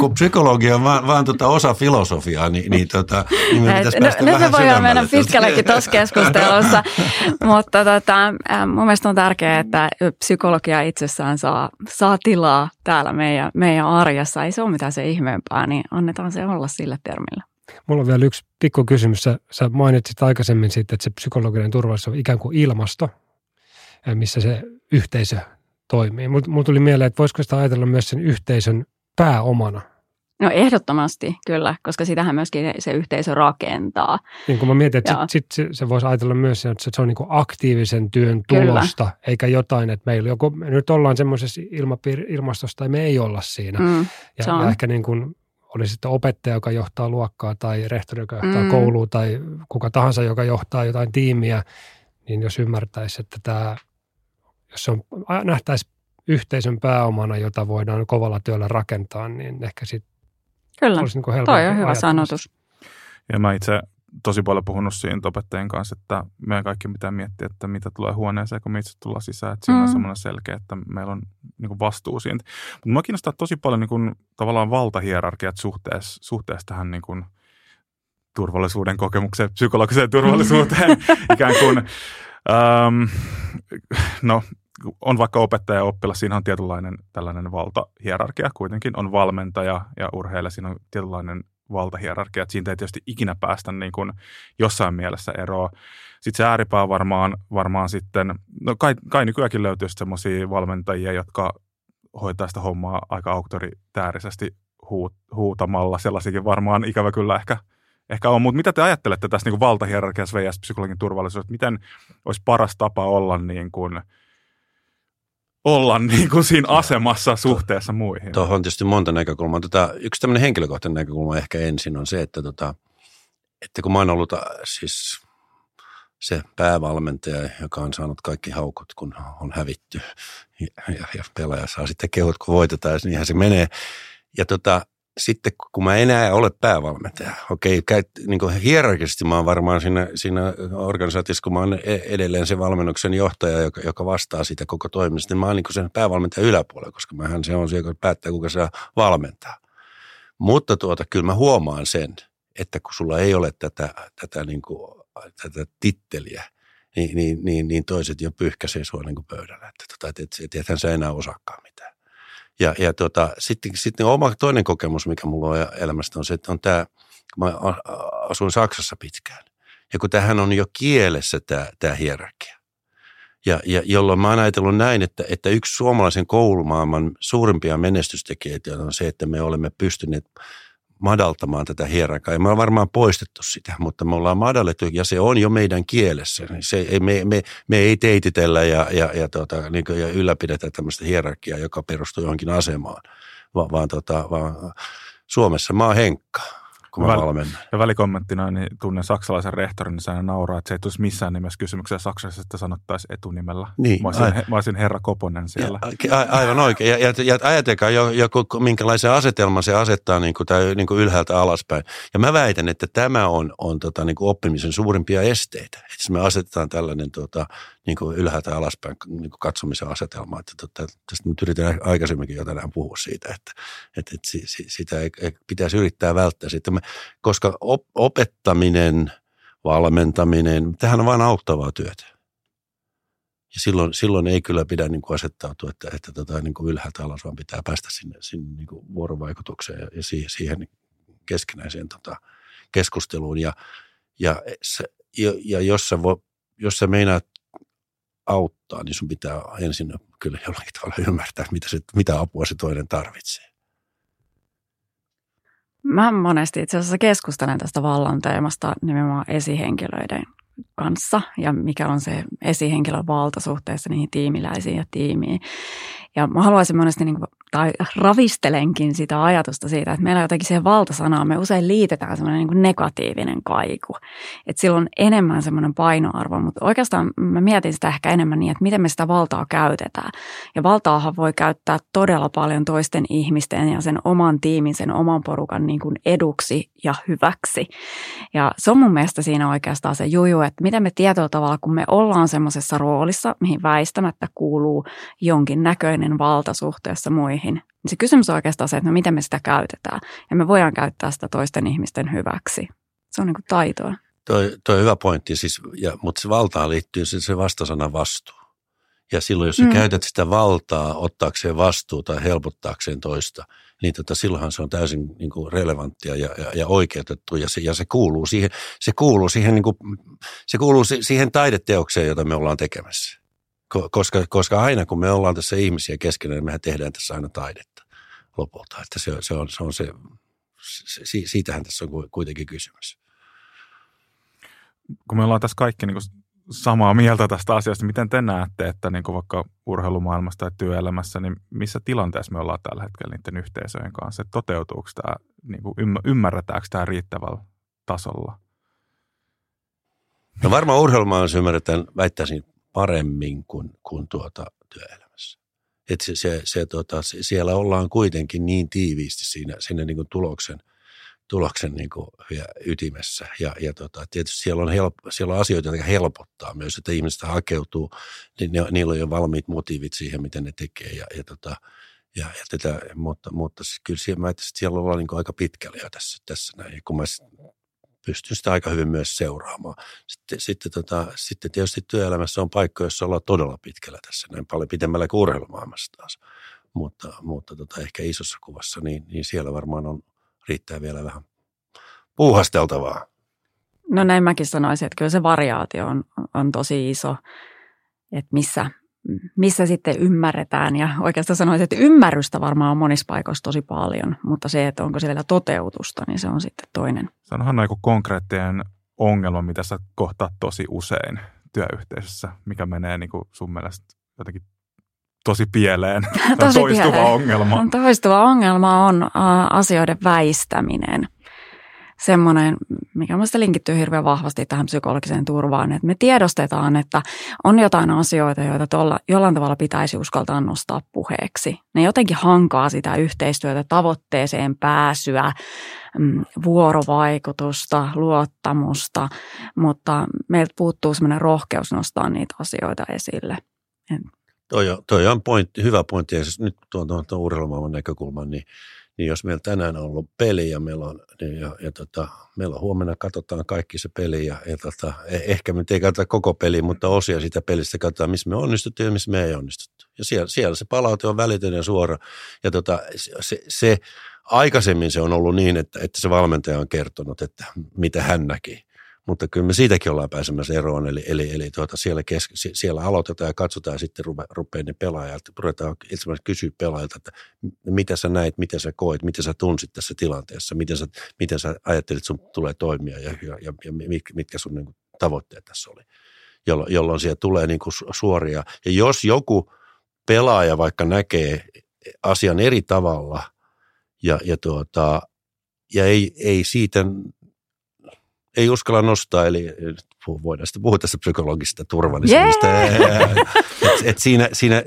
kun psykologia on vaan osa filosofiaa, niin me pitäisi päästä vähän syvemmälle. Nyt me voidaan mennä pitkällekin tuossa keskustelussa, mutta mun mielestä on tärkeää, että psykologia itsessään saa tilaa täällä meidän arjessa. Ei se ole mitään se ihmeempää, niin annetaan se olla sillä termillä. Mulla on vielä yksi pikku kysymys. Sä mainitsit aikaisemmin siitä, että se psykologinen turvallisuus on ikään kuin ilmasto, missä se yhteisö toimii. Mulla tuli mieleen, että voisiko sitä ajatella myös sen yhteisön pääomana? No ehdottomasti kyllä, koska sitähän myöskin se yhteisö rakentaa. Niin kun mä mietin, että sit se voisi ajatella myös, että se on niin kuin aktiivisen työn tulosta, kyllä. Eikä jotain, että meillä joku, nyt ollaan semmoisessa ilmastossa tai me ei olla siinä. Ja ehkä niin kuin... Oli sitten opettaja, joka johtaa luokkaa tai rehtori, joka johtaa koulua tai kuka tahansa, joka johtaa jotain tiimiä, niin jos ymmärtäisi, että jos se nähtäisi yhteisön pääomana, jota voidaan kovalla työllä rakentaa, niin ehkä sitten olisi niin kuin helpompi. Kyllä, toi on hyvä sanotus. Ja mä itse tosi paljon puhunut siitä opettajien kanssa, että meidän kaikki mitä miettii, että mitä tulee huoneeseen, kun me itse tullaan sisään. Että siinä on semmoinen selkeä, että meillä on niin kuin vastuu siitä. Mutta minua kiinnostaa tosi paljon niin kuin, tavallaan valtahierarkiat suhteessa tähän niin kuin, turvallisuuden kokemukseen, psykologiseen turvallisuuteen. Ikään kuin, on vaikka opettaja ja oppilas, siinä on tietynlainen tällainen valtahierarkia kuitenkin. On valmentaja ja urheilija, siinä on tietynlainen valtahierarkia, että siitä ei tietysti ikinä päästä niin kuin jossain mielessä eroa. Sitten se ääripää varmaan sitten, no kai nykyäänkin löytyy semmoisia valmentajia, jotka hoitaa sitä hommaa aika auktoritäärisesti huutamalla. Sellaisiakin varmaan ikävä kyllä ehkä on. Mutta mitä te ajattelette tässä niin kuin valtahierarkiassa vs. psykologin turvallisuudessa? Miten olisi paras tapa olla siinä asemassa suhteessa muihin. Tuohon on tietysti monta näkökulmaa. Yksi tämmöinen henkilökohtainen näkökulma ehkä ensin on se, että kun mä oon ollut siis se päävalmentaja, joka on saanut kaikki haukut, kun on hävitty ja pelaaja saa sitten kehut, kun voitetaan, niinhän se menee. Ja sitten kun mä enää ole päävalmentaja, niin hierarkisesti mä oon varmaan siinä organisaatiossa, kun mä oon edelleen se valmennuksen johtaja, joka vastaa siitä koko toiminnasta, niin mä oon niin sen päävalmentajan yläpuolella, koska mähän se on se, joka päättää, kuka saa valmentaa. Mutta kyllä mä huomaan sen, että kun sulla ei ole tätä titteliä, niin toiset jo pyyhkäisee sua niin kuin pöydällä, että ethän sä enää osaakaan mitään. Sitten oma toinen kokemus, mikä mulla on elämästä, on se, että on tämä, kun mä asuin Saksassa pitkään. Ja kun tämähän on jo kielessä tämä hierarkia. Jolloin mä oon ajatellut näin, että yksi suomalaisen koulumaailman suurimpia menestystekijöitä on se, että me olemme pystyneet madaltamaan tätä hierarkiaa. Me ollaan varmaan poistettu sitä, mutta me ollaan madallettu, ja se on jo meidän kielessä. Me ei teititellä ja ylläpidetä tämmöistä hierarkiaa, joka perustuu johonkin asemaan, vaan Suomessa mä oon Henkka, kun mä valmennan. Ja välikommenttina, niin tunnen saksalaisen rehtorin, niin se aina nauraa, että se ei tulisi missään nimessä kysymykseen saksalaisesta sanottaisiin etunimellä. Niin, mä olisin herra Koponen siellä. Aivan oikein. Ja ajatelkaa, minkälaisen asetelman se asettaa niin kuin ylhäältä alaspäin. Ja mä väitän, että tämä on niin kuin oppimisen suurimpia esteitä. Että me asetetaan tällainen niin kuin ylhäältä alaspäin niin kuin katsomisen asetelma. Tästä nyt yritän aikaisemminkin jo tänään puhua siitä, että sitä ei pitäisi yrittää välttää sitten. Koska opettaminen, valmentaminen, tämähän on vain auttavaa työtä. Ja silloin ei kyllä pidä niin kuin asettautua, että niin kuin ylhäältä alas, vaan pitää päästä sinne niin kuin vuorovaikutukseen ja siihen keskinäiseen keskusteluun. Ja jos sä meinaat auttaa, niin sun pitää ensin kyllä jollakin tavalla ymmärtää, mitä apua se toinen tarvitsee. Mä monesti itse asiassa keskustelen tästä vallan teemasta nimenomaan esihenkilöiden kanssa ja mikä on se esihenkilön valta suhteessa niihin tiimiläisiin ja tiimiin. Ja mä haluaisin monesti niin kuin tai ravistelenkin sitä ajatusta siitä, että meillä on jotenkin siihen valtasanaan, me usein liitetään semmoinen niin kuin negatiivinen kaiku. Että sillä on enemmän semmoinen painoarvo, mutta oikeastaan mä mietin sitä ehkä enemmän niin, että miten me sitä valtaa käytetään. Ja valtaahan voi käyttää todella paljon toisten ihmisten ja sen oman tiimin, sen oman porukan niin kuin eduksi ja hyväksi. Ja se on mun mielestä siinä oikeastaan se juju, että miten me tietyllä tavalla, kun me ollaan semmoisessa roolissa, mihin väistämättä kuuluu jonkin näköinen valta suhteessa muihin, niin se kysymys on oikeastaan se, että no miten me sitä käytetään. Ja me voidaan käyttää sitä toisten ihmisten hyväksi. Se on niin kuin taitoa. Tuo on hyvä pointti, siis, mutta se valtaan liittyy se vastasana vastuu. Ja silloin, jos sä käytät sitä valtaa ottaakseen vastuuta ja helpottaakseen toista, niin silloinhan se on täysin niin kuin relevanttia ja oikeutettu. Ja se kuuluu siihen, se kuuluu siihen taideteokseen, jota me ollaan tekemässä. Koska aina kun me ollaan tässä ihmisiä keskenään, niin mehän tehdään tässä aina taidetta lopulta. Että siitähän tässä on kuitenkin kysymys. Kun me ollaan tässä kaikki niin samaa mieltä tästä asiasta, miten te näette, että niin vaikka urheilumaailmassa tai työelämässä, niin missä tilanteessa me ollaan tällä hetkellä niiden yhteisöjen kanssa? Että toteutuuko tämä, niin ymmärretäänkö tämä riittävällä tasolla? No varmaan urheilumaailmassa ymmärretään, väittäisin, paremmin kuin työelämässä. Että siellä ollaan kuitenkin niin tiiviisti siinä niin kuin tuloksen niin kuin ytimessä. Ja tietysti siellä on asioita, jotka helpottaa myös, että ihmiset hakeutuu, niin niillä on jo valmiit motiivit siihen, miten ne tekee. Mutta kyllä siellä ollaan niin kuin aika pitkälle jo tässä näin, kun mä pystyn sitä aika hyvin myös seuraamaan. Sitten tietysti työelämässä on paikka, jossa ollaan todella pitkällä tässä, näin paljon pidemmällä kuin urheilumaailmassa taas. Mutta ehkä isossa kuvassa, niin siellä varmaan riittää vielä vähän puuhasteltavaa. No näin mäkin sanoisin, että kyllä se variaatio on tosi iso, että missä sitten ymmärretään, ja oikeastaan sanoisin, että ymmärrystä varmaan on monissa paikoissa tosi paljon, mutta se, että onko siellä toteutusta, niin se on sitten toinen. Se on Hanna joku konkreettinen ongelma, mitä sä kohtaat tosi usein työyhteisössä, mikä menee niin kuin sun mielestä jotenkin tosi pieleen. Ongelma. Toistuva ongelma on asioiden väistäminen. Semmoinen, mikä minusta linkittyy hirveän vahvasti tähän psykologiseen turvaan, että me tiedostetaan, että on jotain asioita, joita jollain tavalla pitäisi uskaltaa nostaa puheeksi. Ne jotenkin hankaa sitä yhteistyötä, tavoitteeseen pääsyä, vuorovaikutusta, luottamusta, mutta meiltä puuttuu semmoinen rohkeus nostaa niitä asioita esille. Toi on hyvä pointti, ja siis nyt tuon urheilumaailman näkökulman, niin jos meillä tänään on ollut peli ja meillä on huomenna katsotaan kaikki se peli ja ehkä me ei katsota koko peliä, mutta osia sitä pelistä katsotaan, missä me onnistuttiin ja missä me ei onnistuttu. Ja siellä se palaute on välitön ja suora. Ja se aikaisemmin se on ollut niin, että se valmentaja on kertonut, että mitä hän näki. Mutta kyllä me siitäkin ollaan pääsemässä eroon, eli siellä aloitetaan ja katsotaan ja sitten rupeaa ne pelaajat, ruvetaan ensimmäisenä kysyä pelaajilta, että mitä sä näit, mitä sä koit, mitä sä tunsit tässä tilanteessa, miten sä ajattelit, sun tulee toimia ja mitkä sun niin kuin tavoitteet tässä oli, jolloin siellä tulee niin kuin suoria. Ja jos joku pelaaja vaikka näkee asian eri tavalla ja ei siitä... Ei uskalla nostaa, eli voidaan sitten puhua tästä psykologisesta turvallisuudesta. Yeah!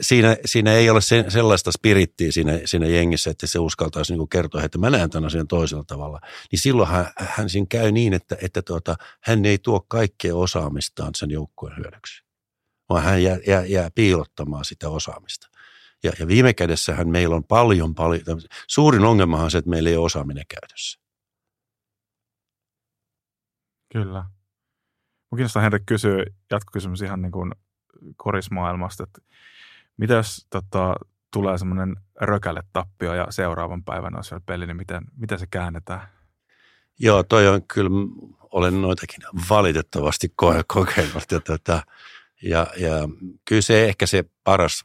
Siinä ei ole sellaista spirittiä siinä jengissä, että se uskaltaisi niin kuin kertoa, että mä näen tämän asian toisella tavalla. Niin silloin hän siinä käy niin, että hän ei tuo kaikkea osaamistaan sen joukkueen hyödyksi, vaan hän jää piilottamaan sitä osaamista. Ja viime kädessähän meillä on paljon suurin ongelmahan on se, että meillä ei ole osaaminen käytössä. Kyllä. Minun kiinnostaa Henrik kysyä jatkokysymys ihan niin kuin korismaailmasta, että mitä jos tulee semmoinen rökälle tappio ja seuraavan päivän on siellä peli, niin miten se käännetään? Joo, toi on kyllä, olen noitakin valitettavasti kokenut ja kyllä se ehkä se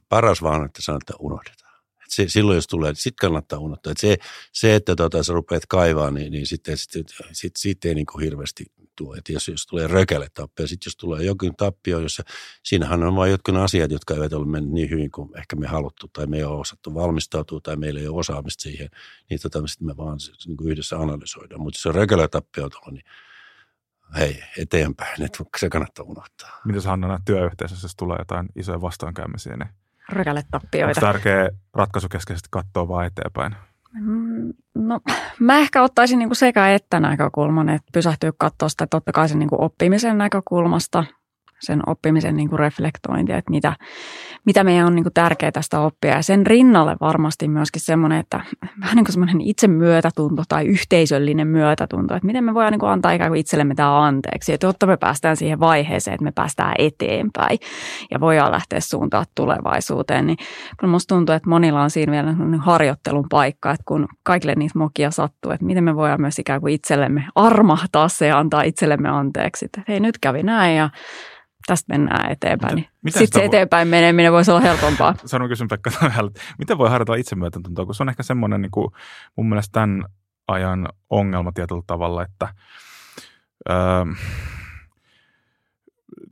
paras vaan, että sanotaan, että unohdetaan. Se, silloin jos tulee, niin sitten kannattaa unohtaa. Se, että sä rupeat kaivaa, niin sitten ei niin kuin hirveästi tule. Et jos tulee rökäle tappia, sitten jos tulee jokin tappio, jossa siinähän on vain jotkut asiat, jotka eivät ole mennyt niin hyvin kuin ehkä me haluttu, tai me ei ole osattu valmistautua, tai meillä ei ole osaamista siihen, niin sitten me vaan niin kuin yhdessä analysoidaan. Mutta jos on rökäle tappia tullut, niin hei, eteenpäin, että se kannattaa unohtaa. Mitäs Hanna työyhteisössä, jos tulee jotain isoja vastoinkäymisiä, niin onko tärkeä ratkaisukeskeisesti katsoa vaan eteenpäin? No, mä ehkä ottaisin niin kuin sekä että näkökulman, että pysähtyy katsoa sitä totta kai sen niin kuin oppimisen näkökulmasta, sen oppimisen niin kuin reflektointia, että mitä meidän on niin kuin tärkeää tästä oppia. Ja sen rinnalle varmasti myöskin semmoinen, että vähän niin kuin semmoinen itsemyötätunto tai yhteisöllinen myötätunto, että miten me voidaan niin kuin antaa ikään kuin itsellemme tämä anteeksi, että jotta me päästään siihen vaiheeseen, että me päästään eteenpäin ja voidaan lähteä suuntaan tulevaisuuteen. Niin kyllä musta tuntuu, että monilla on siinä vielä harjoittelun paikka, että kun kaikille niitä mokia sattuu, että miten me voidaan myös ikään kuin itsellemme armahtaa se ja antaa itsellemme anteeksi, että hei, nyt kävi näin ja tästä mennään eteenpäin. Mitä sitten se eteenpäin meneminen voisi olla helpompaa. Sanon kysymys, että miten voi harjoittaa itsemyötätuntoa, kun se on ehkä semmoinen niin kuin, mun mielestä tämän ajan ongelma tietyllä tavalla, että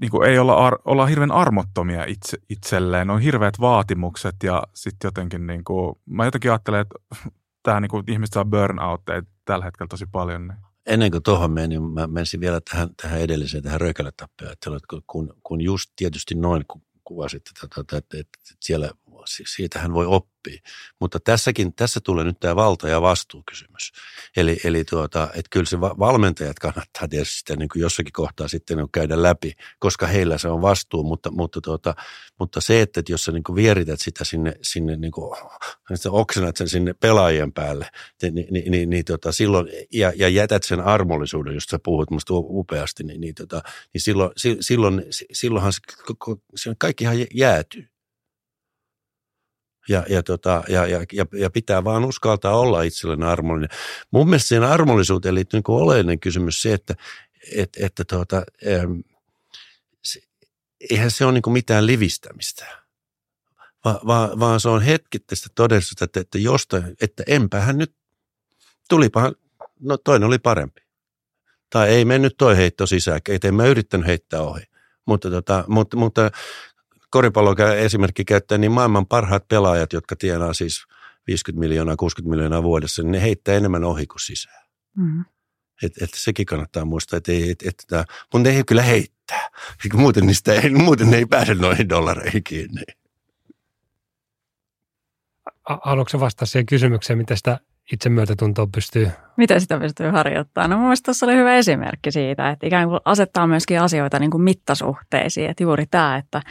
niin kuin ei olla hirveän armottomia itselleen. On hirveät vaatimukset ja sitten jotenkin, niin kuin, mä jotenkin ajattelen, että tämä niin kuin, ihmiset saa burnoutteja tällä hetkellä tosi paljon. Ennen kuin tuohon meni, niin mä menisin vielä tähän edelliseen, tähän rökälätappioon, että kun just tietysti noin kuvasit tätä, että siellä, siitähän voi oppia. Mutta tässä tulee nyt tämä valta- ja vastuukysymys. Eli että kyllä se valmentajat kannattaa tietysti sitä niin kuin jossakin kohtaa sitten käydä läpi, koska heillä se on vastuu, mutta se, että jos sä niin kuin vierität sitä sinne niin kuin, oksennat sen sinne pelaajien päälle, niin silloin, ja jätät sen armollisuuden, josta sä puhut musta upeasti, niin silloinhan se kaikkihan jäätyy. Ja pitää vaan uskaltaa olla itselleen armollinen. Mun mielestä siinä armollisuuteen liittyy niin oleellinen kysymys se, että eihän se ole niin mitään livistämistä, vaan se on hetkittäistä todellisuutta, että jostain, että enpähän nyt tulipahan, no toinen oli parempi. Tai ei mennyt toi heitto sisään, en mä yrittänyt heittää ohi, mutta koripallon esimerkki käyttää, niin maailman parhaat pelaajat, jotka tienaa siis 50 miljoonaa, 60 miljoonaa vuodessa, niin ne heittää enemmän ohi kuin sisään. Mm-hmm. Että sekin kannattaa muistaa, että mutta ne ei kyllä heittää. Muuten ne ei pääse noihin dollareihin kiinni. Haluatko sä vastaa siihen kysymykseen, miten sitä itsemyötätuntoa pystyy? Miten sitä pystyy harjoittamaan? No mun mielestä tuossa oli hyvä esimerkki siitä, että ikään kuin asettaa myöskin asioita niin kuin mittasuhteisiin. Että juuri tämä, että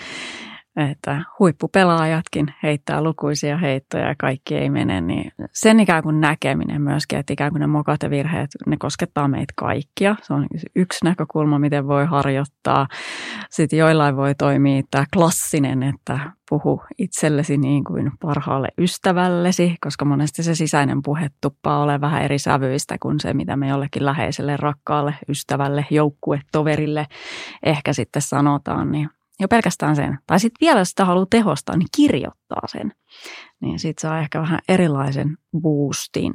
huippupelaajatkin heittää lukuisia heittoja ja kaikki ei mene, niin sen ikään kuin näkeminen myöskin, että ikään kuin ne mokat ja virheet, ne koskettaa meitä kaikkia. Se on yksi näkökulma, miten voi harjoittaa. Sitten joillain voi toimia tämä klassinen, että puhu itsellesi niin kuin parhaalle ystävällesi, koska monesti se sisäinen puhe tuppaa olemaan vähän eri sävyistä kuin se, mitä me jollekin läheiselle, rakkaalle, ystävälle, joukkuetoverille ehkä sitten sanotaan, niin jo pelkästään sen. Tai sitten vielä, jos sitä haluaa tehostaa, niin kirjoittaa sen. Niin sitten saa ehkä vähän erilaisen boostin.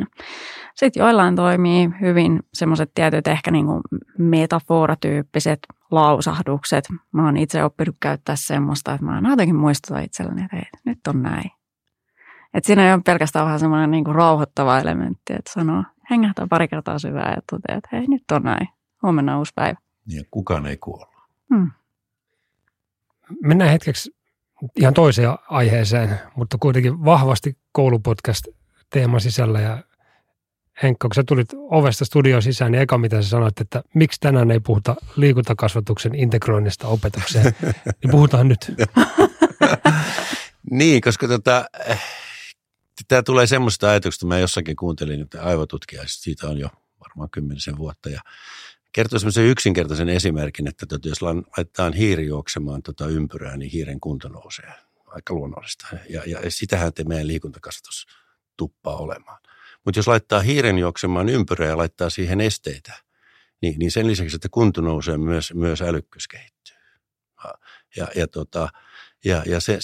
Sitten joillain toimii hyvin semmoiset tietyt ehkä niinku metaforatyyppiset lausahdukset. Mä oon itse oppinut käyttää semmoista, että mä aina jotenkin muistutan itselleni, että hei, nyt on näin. Että siinä ei ole pelkästään vähän semmoinen niinku rauhoittava elementti, että sanoo, hengähtää pari kertaa syvään ja toteaa, että hei, nyt on näin. Huomenna on uusi päivä. Ja kukaan ei kuolla. Mennään hetkeksi ihan toiseen aiheeseen, mutta kuitenkin vahvasti koulupodcast-teema sisällä. Ja Henkka, kun sä tulit ovesta studioon sisään, niin eka mitä sä sanoit, että miksi tänään ei puhuta liikuntakasvatuksen integroinnista opetukseen, niin puhutaan nyt. Niin, koska tämä tulee semmoista ajatuksesta, mä jossakin kuuntelin, että aivotutkija, siitä on jo varmaan 10 vuotta ja kertoo semmoisen yksinkertaisen esimerkin, että jos laitetaan hiiri juoksemaan ympyrää, niin hiiren kunto nousee aika luonnollista. Ja sitähän te meidän liikuntakasvatus tuppaa olemaan. Mutta jos laittaa hiiren juoksemaan ympyrää ja laittaa siihen esteitä, niin sen lisäksi, että kunto nousee, myös älykkyys kehittyy. Ja, ja, tota, Ja se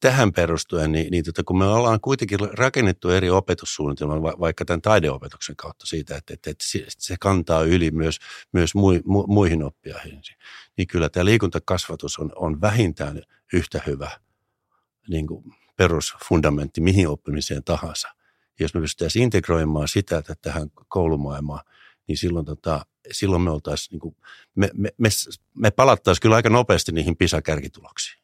tähän perustuen, niin kun me ollaan kuitenkin rakennettu eri opetussuunnitelman, vaikka tämän taideopetuksen kautta siitä, että se kantaa yli myös muihin oppiaihin, niin kyllä tämä liikuntakasvatus on vähintään yhtä hyvä niin kuin perusfundamentti mihin oppimiseen tahansa. Jos me pystyttäisiin integroimaan sitä tähän koulumaailmaan, niin silloin me oltaisiin, niin kuin, me palattaisiin kyllä aika nopeasti niihin PISA-kärkituloksiin.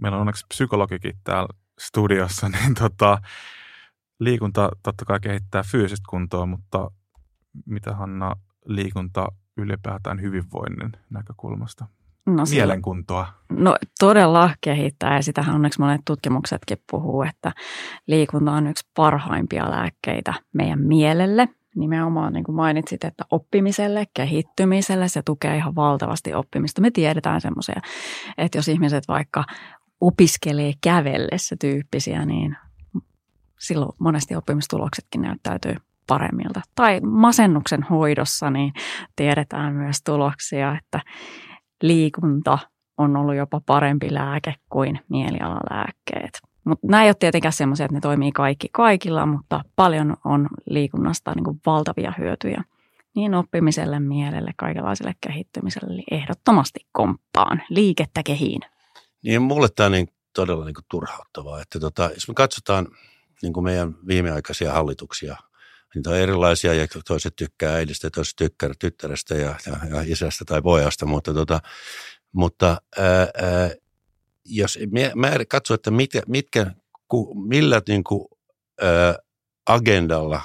Meillä on onneksi psykologikin täällä studiossa, niin liikunta totta kai kehittää fyysistä kuntoa, mutta mitä Hanna liikunta ylipäätään hyvinvoinnin näkökulmasta? No, mielenkuntoa. No todella kehittää ja sitähän onneksi monet tutkimuksetkin puhuu, että liikunta on yksi parhaimpia lääkkeitä meidän mielelle. Nimenomaan niin kuin mainitsit, että oppimiselle, kehittymiselle, se tukee ihan valtavasti oppimista. Me tiedetään semmoisia, että jos ihmiset vaikka opiskelee kävellessä tyyppisiä, niin silloin monesti oppimistuloksetkin näyttäytyy paremmilta. Tai masennuksen hoidossa niin tiedetään myös tuloksia, että liikunta on ollut jopa parempi lääke kuin mielialalääkkeet. Mutta nämä ei ole tietenkään semmoisia, että ne toimii kaikilla, mutta paljon on liikunnasta niin kuin valtavia hyötyjä. Niin oppimiselle, mielelle, kaikenlaiselle kehittymiselle, eli ehdottomasti komppaan, liikettä kehiin. Niin mulle tämä on niin todella niin kuin turhauttavaa, että jos me katsotaan niin kuin meidän viimeaikaisia hallituksia, niitä on erilaisia ja toiset tykkää äidistä, toiset tykkää tyttärestä ja isästä tai pojasta, mutta jos mä katso, että millä niin kuin, agendalla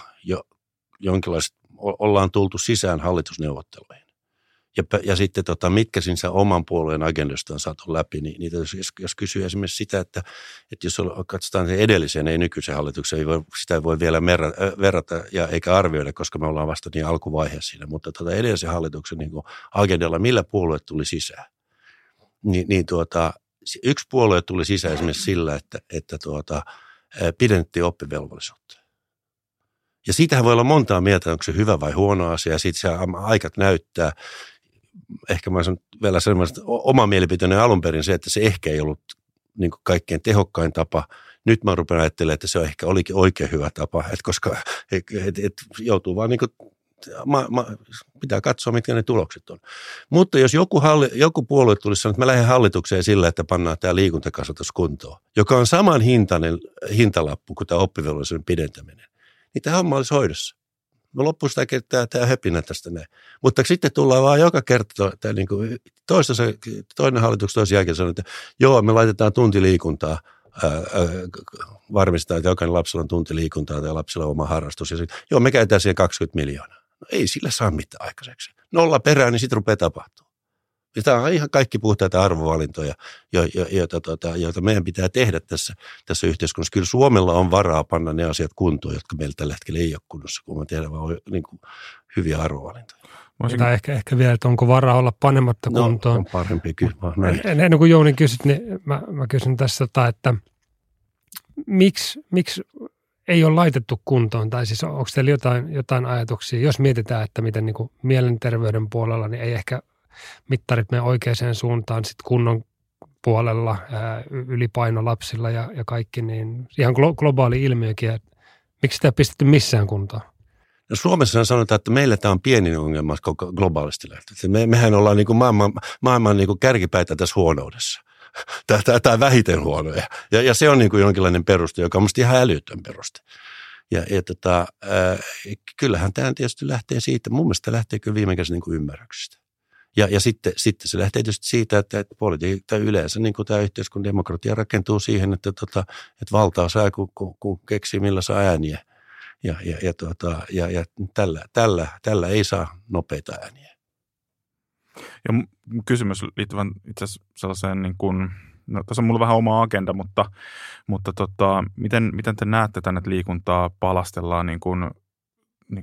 jonkinlaista ollaan tultu sisään hallitusneuvotteluihin ja sitten mitkä sinänsä oman puolueen agendasta on saatu läpi, niin jos kysyy esimerkiksi sitä, että jos katsotaan sen edelliseen, ei nykyisen hallituksen, sitä ei voi vielä verrata ja eikä arvioida, koska me ollaan vasta niin alkuvaiheessa siinä, mutta edellisen hallituksen niin kuin, agendalla, millä puolueet tuli sisään, yksi puolue tuli sisään esimerkiksi sillä, että pidennettiin oppivelvollisuutta. Ja siitähän voi olla montaa mieltä, onko se hyvä vai huono asia, ja siitä se aikat näyttää. Ehkä mä sanon vielä sellainen oma mielipiteeni alun perin se, että se ehkä ei ollut niin kuin kaikkein tehokkain tapa. Nyt mä rupean ajattelemaan, että se on ehkä olikin oikein hyvä tapa, että koska joutuu vaan niin kuin pitää katsoa, mitkä ne tulokset on. Mutta jos joku puolue tulisi sanoa, että mä lähden hallitukseen sillä, että pannaan tämä liikuntakasvatus kuntoon, joka on saman hintalappu kuin tämä oppivelvollisuuden pidentäminen, niin tämä homma olisi hoidossa. No loppuisi tämä höpinä tästä näin. Mutta sitten tullaan vaan joka kerta, niin kuin toinen hallitus toisen jälkeen sanoo, että joo, me laitetaan tunti liikuntaa, varmistetaan, että jokainen lapsella on tunti liikuntaa tai lapsella on oma harrastus. Ja sitten, joo, me käytetään siihen 20 miljoonaa. No ei sillä saa mitään aikaiseksi. Nolla perään, niin sitten rupeaa tapahtumaan. Ja tämä on ihan kaikki puhtaita arvovalintoja, joita meidän pitää tehdä tässä yhteiskunnassa. Kyllä Suomella on varaa panna ne asiat kuntoon, jotka meillä tällä hetkellä ei ole kunnossa, kun me tehdään vaan niin kuin hyviä arvovalintoja. Tai ehkä vielä, että onko varaa olla panematta kuntoon. No, on parempi kyllä. Ennen kuin Jouni kysyt, niin mä kysyn tässä, että miksi ei ole laitettu kuntoon, tai siis onko teillä jotain ajatuksia, jos mietitään, että miten niin kuin mielenterveyden puolella, niin ei ehkä mittarit mene oikeaan suuntaan, sitten kunnon puolella, ylipaino lapsilla ja kaikki, niin ihan globaali ilmiökin, että miksi sitä ei pistetty missään kuntoon? No Suomessa sanotaan, että meillä tämä on pieni ongelma koko globaalisti lähtien. Mehän ollaan niin kuin maailman niin kuin kärkipäitä tässä huonoudessa. Tai vähiten huonoja. Ja se on niin kuin jonkinlainen peruste, joka on musta ihan älytön peruste. Kyllähän tämä tietysti lähtee siitä, mun mielestä tämä lähtee kyllä viime kädessä niin kuin ymmärryksestä. Ja sitten se lähtee tietysti siitä, että politiikka yleensä, niin kuin tämä yhteiskunnan demokratia rakentuu siihen, että valtaa saa, kun keksii millä saa ääniä. Tällä ei saa nopeita ääniä. Ja kysymys liittyvän itse asiassa sellaiseen, niin kuin, no tässä on mulla vähän oma agenda, mutta miten te näette tänne, että liikuntaa palastellaan niin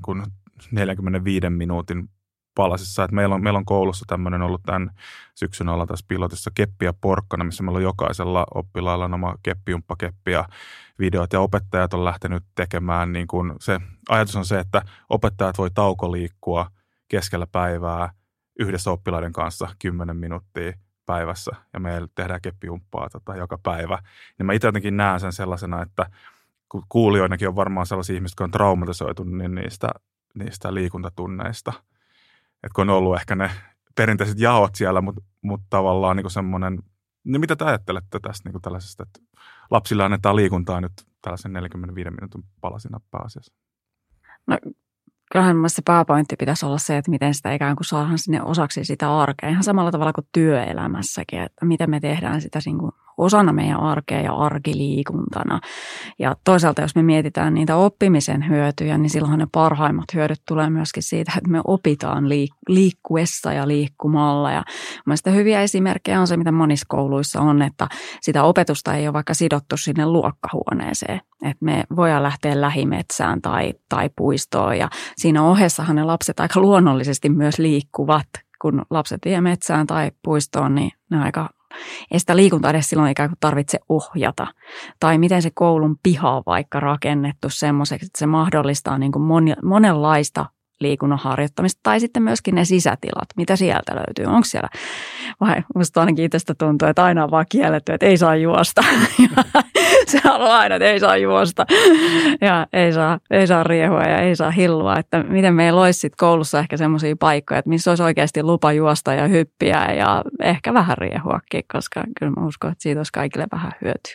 kuin 45 minuutin palasissa? Että meillä on koulussa tämmöinen ollut tämän syksyn alla tässä pilotissa keppi ja porkkana, missä meillä on jokaisella oppilailla on oma keppi ja videot, ja opettajat on lähtenyt tekemään, niin kuin se ajatus on se, että opettajat voi taukoliikkua keskellä päivää yhdessä oppilaiden kanssa 10 minuuttia päivässä ja meillä tehdään keppihumppaa joka päivä. Ja mä itse jotenkin näen sen sellaisena, että kun kuulijoinakin on varmaan sellaisia ihmisiä, jotka on traumatisoitunut niin niistä liikuntatunneista. Että kun on ollut ehkä ne perinteiset jaot siellä, mutta tavallaan niin semmoinen, niin mitä te ajattelette tästä niin tällaisesta, että lapsilla annetaan liikuntaa nyt tällaisen 45 minuutin palasina pääasiassa? No kyllähän mun mielestä se pääpointti pitäisi olla se, että miten sitä ikään kuin saadaan sinne osaksi sitä arkea. Ihan samalla tavalla kuin työelämässäkin, että miten me tehdään sitä niin kuin osana meidän arkea ja arkiliikuntana. Ja toisaalta, jos me mietitään niitä oppimisen hyötyjä, niin silloin ne parhaimmat hyödyt tulee myöskin siitä, että me opitaan liikkuessa ja liikkumalla. Ja mielestäni hyviä esimerkkejä on se, mitä monissa kouluissa on, että sitä opetusta ei ole vaikka sidottu sinne luokkahuoneeseen. Että me voidaan lähteä lähimetsään tai puistoon ja siinä ohessahan ne lapset aika luonnollisesti myös liikkuvat. Kun lapset vie metsään tai puistoon, niin ne aika... Ei sitä liikuntaa edes silloin ikään kuin tarvitse ohjata. Tai miten se koulun piha on vaikka rakennettu semmoiseksi, että se mahdollistaa niin kuin monenlaista liikunnan harjoittamista. Tai sitten myöskin ne sisätilat, mitä sieltä löytyy. Onko siellä? Vai musta ainakin itsestä tuntuu, että aina on vaan kielletty, että ei saa juosta. Se on aina, että ei saa juosta. Ja ei saa riehua ja ei saa hillua. Että miten meillä olisi sitten koulussa ehkä semmoisia paikkoja, että missä olisi oikeasti lupa juosta ja hyppiä ja ehkä vähän riehuakin, koska kyllä mä uskon, että siitä olisi kaikille vähän hyötyä.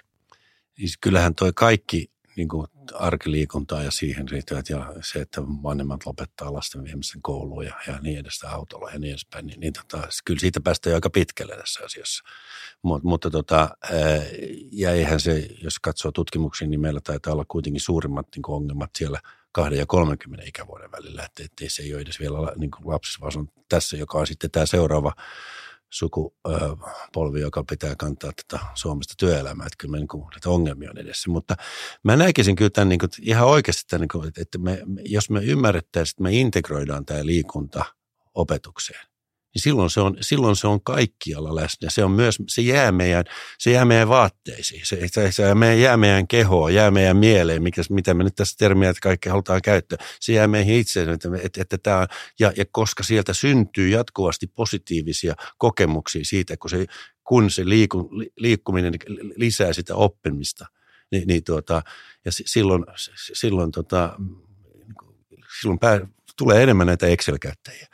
Kyllähän toi kaikki niin kuin arkiliikuntaa ja siihen riittävät ja se, että vanhemmat lopettaa lasten viemisen kouluun ja niin edestään autolla ja niin edespäin, niin kyllä siitä päästään aika pitkälle tässä asiassa. Mutta ja eihän se, jos katsoo tutkimuksiin, niin meillä taitaa olla kuitenkin suurimmat niin kuin ongelmat siellä 2 ja 30 ikävuoden välillä, että se ei ole edes vielä niin kuin lapsissa, vaan se on tässä, joka on sitten tämä seuraava sukupolvi, joka pitää kantaa tätä Suomesta työelämää, että kyllä me niin näitä ongelmia on edessä, mutta mä näkisin kyllä tämän niin kuin, ihan oikeasti, tämän, että jos me ymmärrettäisiin, että me integroidaan tämä liikunta opetukseen, niin silloin se on kaikkialla läsnä. Se on myös, se jää meidän vaatteisiin, se jää meidän kehoon, jää meidän mieleen, mitä me nyt tässä termiä, että kaikki halutaan käyttää. Se jää meihin itseään, että tämä on, ja koska sieltä syntyy jatkuvasti positiivisia kokemuksia siitä, kun se liikkuminen lisää sitä oppimista, silloin tulee enemmän näitä Excel-käyttäjiä.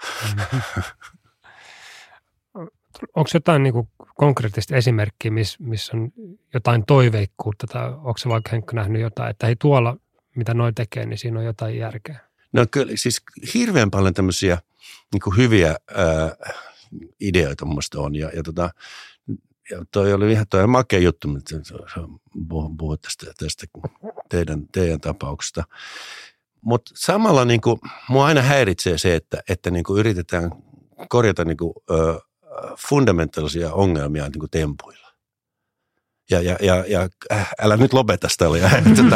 Onko jotain niin kuin konkreettista esimerkkiä, missä on jotain toiveikkuutta, tai onko se vaikka Henkka nähnyt jotain, että hei tuolla, mitä noi tekee, niin siinä on jotain järkeä? No kyllä, siis hirveän paljon tämmöisiä niin kuin hyviä ideoita mun mielestä on, ja toi oli ihan toi makea juttu, mitä puhuit tästä teidän tapauksesta. Mutta samalla niin kuin, mua aina häiritsee se, että niin kuin yritetään korjata niin kuin, fundamentaalisia ongelmia niin kuin tempuilla. Ja älä nyt lopeta sitä,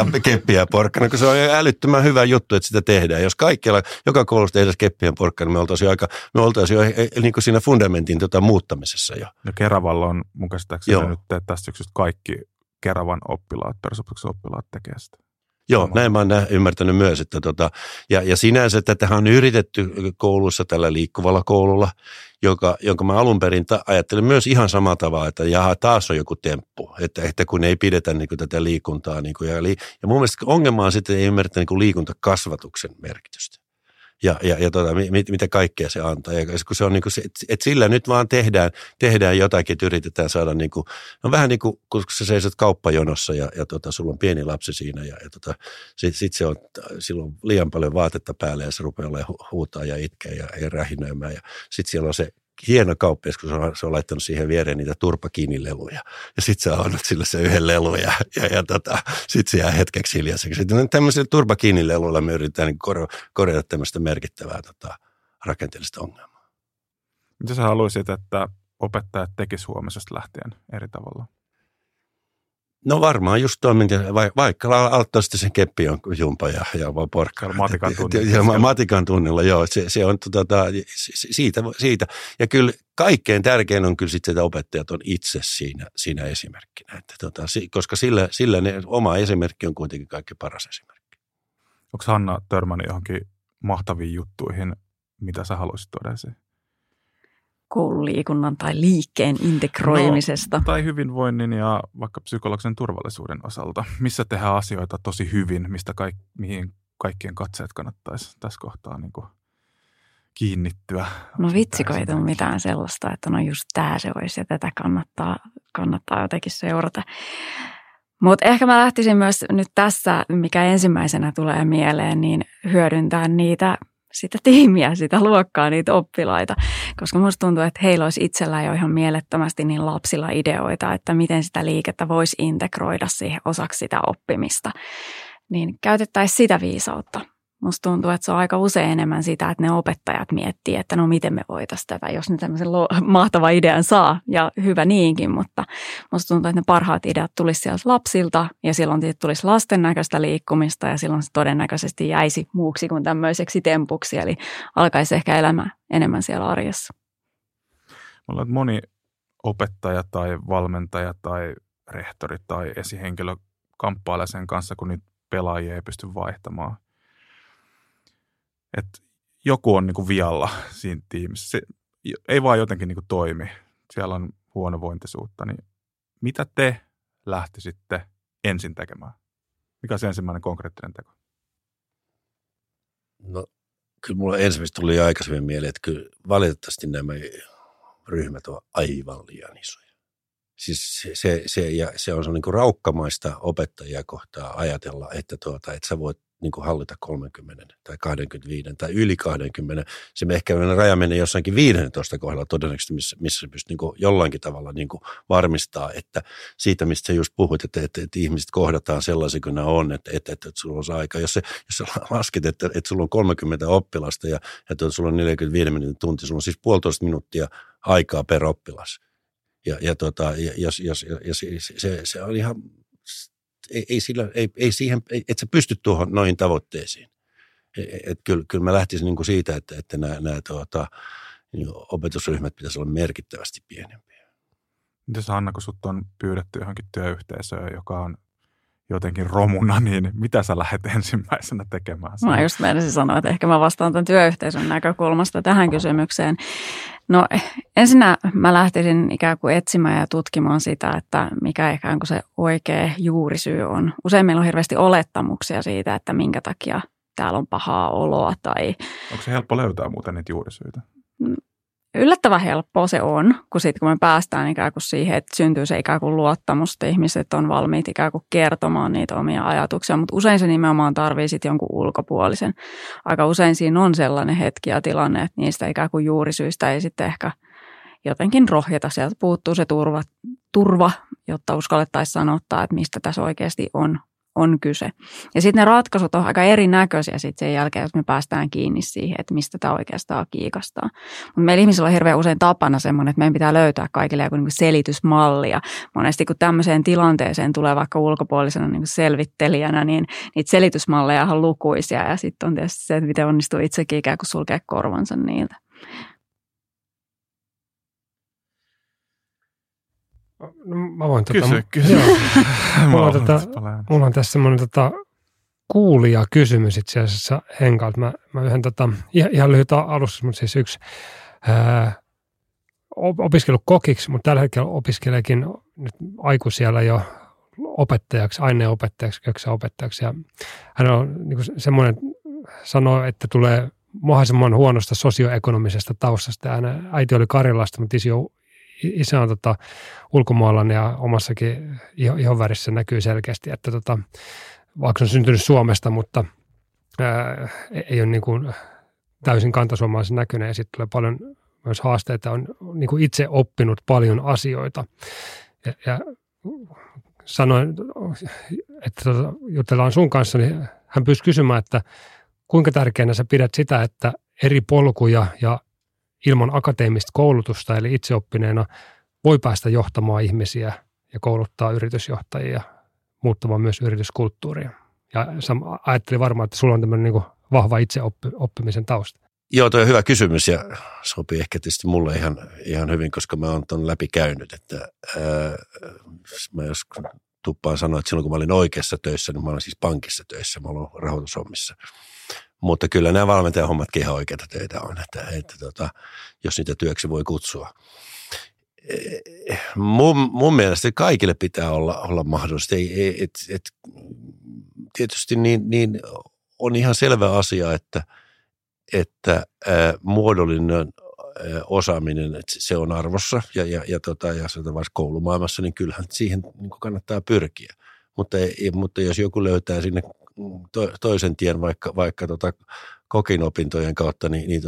että keppiä ja porkkana, kun se on älyttömän hyvä juttu, että sitä tehdään. Jos kaikkialla, joka koulussa tehdään keppiä ja porkkana, me oltaisiin jo niin kuin siinä fundamentin muuttamisessa jo. Ja Keravalla on mun käsittääkseni nyt tästä syksystä kaikki Keravan oppilaat, perusopetuksen oppilaat tekee sitä. Joo, näin mä oon ymmärtänyt myös, että ja sinänsä tätähän on yritetty koulussa tällä liikkuvalla koululla, jonka mä alun perin ajattelin myös ihan samalla tavalla, että jaha, taas on joku temppu, että kun ei pidetä niin kuin tätä liikuntaa. Niin kuin, ja mun mielestä ongelma on sitten, ei ymmärretä niin kuin liikuntakasvatuksen merkitystä. Mitä kaikkea se antaa. Ja kun se on niin kuin, että sillä nyt vaan tehdään jotakin, että yritetään saada niin kuin, no vähän niin kuin, kun sä seisot kauppajonossa ja sulla on pieni lapsi siinä ja sit se on silloin liian paljon vaatetta päälle ja se rupeaa olemaan huutaa ja itkeä ja rähinöimään ja sit siellä on se hieno kauppias, kun se on laittanut siihen viereen niitä turpakiinileluja. Ja sit sä annat sille se yhden lelun ja sit se jää hetkeksi hiljaiseksi. Sitten tämmöisillä turpakiinileluilla me yritetään niin korjata tämmöistä merkittävää rakenteellista ongelmaa. Mitä sä haluaisit, että opettajat tekisivät huomisesta lähtien eri tavalla? No varmaan just toiminta, vaikka aloittaisitte sen keppion jumpa ja porkkana. Matikan tunnilla, joo. Se on siitä. Ja kyllä kaikkein tärkein on kyllä sitten, että opettajat on itse siinä esimerkkinä. Että koska sillä ne, oma esimerkki on kuitenkin kaikki paras esimerkki. Onko Hanna törmännyt johonkin mahtaviin juttuihin, mitä sä haluaisit tuoda esiin? koululiikunnan tai liikkeen integroimisesta? No, tai hyvinvoinnin ja vaikka psykologisen turvallisuuden osalta. Missä tehdään asioita tosi hyvin, mistä mihin kaikkien katseet kannattaisi tässä kohtaa niin kuin kiinnittyä. No vitsi, kun ei tule mitään sellaista, että no just tämä se olisi ja tätä kannattaa jotenkin seurata. Mutta ehkä mä lähtisin myös nyt tässä, mikä ensimmäisenä tulee mieleen, niin hyödyntää niitä sitä tiimiä, sitä luokkaa, niitä oppilaita. Koska musta tuntuu, että heillä olisi itsellään jo ihan mielettömästi niin lapsilla ideoita, että miten sitä liikettä voisi integroida siihen osaksi sitä oppimista. Niin käytettäisiin sitä viisautta. Musta tuntuu, että se on aika usein enemmän sitä, että ne opettajat miettii, että no miten me voitaisiin tätä, jos ne tämmöisen mahtavan idean saa ja hyvä niinkin, mutta musta tuntuu, että ne parhaat ideat tulisi sieltä lapsilta ja silloin tulisi lasten näköistä liikkumista ja silloin se todennäköisesti jäisi muuksi kuin tämmöiseksi tempuksi, eli alkaisi ehkä elämä enemmän siellä arjessa. Mulla on moni opettaja tai valmentaja tai rehtori tai esihenkilö kamppailee sen kanssa, kun niitä pelaajia ei pysty vaihtamaan. Että joku on niinku vialla siinä tiimissä. Se ei vaan jotenkin niinku toimi. Siellä on huonovointisuutta. Niin mitä te lähtisitte ensin tekemään? Mikä on se ensimmäinen konkreettinen teko? No kyllä mulla ensimmäistä tuli aikaisemmin mieleen, että kyllä valitettavasti nämä ryhmät on aivan liian isoja. Siis se on niinku raukkamaista opettajia kohtaa ajatella, että, että sä voit niin kuin hallita 30 tai 25 tai yli 20. Se ehkä raja menee jossainkin 15 kohdalla todennäköisesti, missä pystyy niin kuin jollakin tavalla niin kuin varmistaa, että siitä, mistä sä just puhuit, että ihmiset kohdataan sellaisia kuin ne on, että sulla on se aika. Jos sä lasket, että sulla on 30 oppilasta ja että sulla on 45 minuutin tunti, sulla on siis 1,5 minuuttia aikaa per oppilas. Ja se on ihan... Ei sä pysty tuohon noihin tavoitteisiin. Kyllä mä lähtisin niin kuin siitä, että nämä niin opetusryhmät pitäisi olla merkittävästi pienempiä. Mitäs Hanna, kun sut on pyydetty johonkin työyhteisöön, joka on jotenkin romuna, niin mitä sä lähdet ensimmäisenä tekemään? Mä just meinasin sanoa, että ehkä mä vastaan tämän työyhteisön näkökulmasta tähän kysymykseen. No ensinnä mä lähtisin ikään kuin etsimään ja tutkimaan sitä, että mikä ikään kuin se oikea juurisyy on. Usein meillä on hirveästi olettamuksia siitä, että minkä takia täällä on pahaa oloa tai... Onko se helppo löytää muuten niitä juurisyitä? Yllättävän helppoa se on, kun me päästään ikään kuin siihen, että syntyy se ikään kuin luottamus, ihmiset on valmiit ikään kuin kertomaan niitä omia ajatuksia, mutta usein se nimenomaan tarvii sitten jonkun ulkopuolisen. Aika usein siinä on sellainen hetki ja tilanne, että niistä ikään kuin juurisyistä ei sitten ehkä jotenkin rohjeta. Sieltä puuttuu se turva, jotta uskallettaisiin sanottaa, että mistä tässä oikeasti on kyse. Ja sitten ne ratkaisut on aika erinäköisiä sitten sen jälkeen, jos me päästään kiinni siihen, että mistä tämä oikeastaan kiikastaa. Mutta meillä ihmisillä on hirveän usein tapana semmoinen, että meidän pitää löytää kaikille joku niinku selitysmallia. Monesti kun tämmöiseen tilanteeseen tulee vaikka ulkopuolisena niinku selvittelijänä, niin niitä selitysmalleja on lukuisia. Ja sitten on tietysti se, että miten onnistuu itsekin ikään kuin sulkea korvansa niiltä. No, mä voin kysy. Mulla on tässä semmoinen kuulijakysymys itse asiassa Henkalta. Mä yhden ihan lyhyt alussa, mutta siis yksi opiskellut kokiksi, mutta tällä hetkellä opiskeleekin nyt aikuisella jo opettajaksi, aineenopettajaksi, köksäopettajaksi. Ja hän on niin kuin semmoinen, sanoo, että tulee mahdollisimman huonosta sosioekonomisesta taustasta. Hän äiti oli Karjalasta, mutta isä on ulkomaalainen ja omassakin ihonvärissä näkyy selkeästi, että vaikka on syntynyt Suomesta, mutta ei ole niin kuin täysin kantasuomalaisen näköinen. Ja sitten tulee paljon myös haasteita, on niin kuin itse oppinut paljon asioita. Ja sanoin, että jutellaan sun kanssa, niin hän pyysi kysymään, että kuinka tärkeänä sä pidät sitä, että eri polkuja ja ilman akateemista koulutusta, eli itseoppineena voi päästä johtamaan ihmisiä ja kouluttaa yritysjohtajia, muuttamaan myös yrityskulttuuria. Ja ajattelin varmaan, että sulla on tämmöinen niin vahva itseoppimisen tausta. Joo, tuo on hyvä kysymys ja sopii ehkä tietysti mulle ihan hyvin, koska mä oon ton läpi käynyt. Että, mä jos tuppaan sanoa, että silloin kun mä olin oikeassa töissä, niin mä olin siis pankissa töissä, mä olin rahoitushommissa. Mutta kyllä nämä valmentajahommatkin ihan oikeita töitä on, että jos niitä työksi voi kutsua. Mun mielestä kaikille pitää olla mahdollista. Tietysti niin on ihan selvä asia, että muodollinen osaaminen, että se on arvossa ja koulumaailmassa, niin kyllähän siihen kannattaa pyrkiä. Mutta jos joku löytää sinne toisen tien vaikka kokinopintojen kautta, niin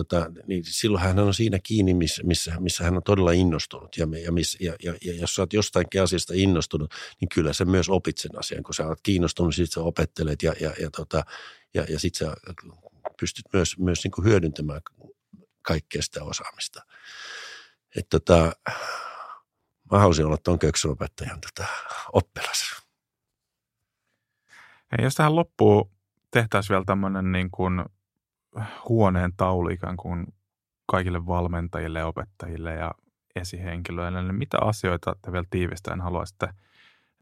silloin hän on siinä kiinni, missä hän on todella innostunut. Ja jos sä oot jostainkin asiasta innostunut, niin kyllä sä myös opit sen asian. Kun sä oot kiinnostunut, sit sä opettelet ja sit sä pystyt myös niin kuin hyödyntämään kaikkea sitä osaamista. Mä halusin olla tuon köksynopettajan oppilas. Ja jos tähän loppuun tehtäisiin vielä tämmöinen niin kuin huoneen taulu ikään kuin kaikille valmentajille, opettajille ja esihenkilöille, niin mitä asioita te vielä tiivistäen haluaisitte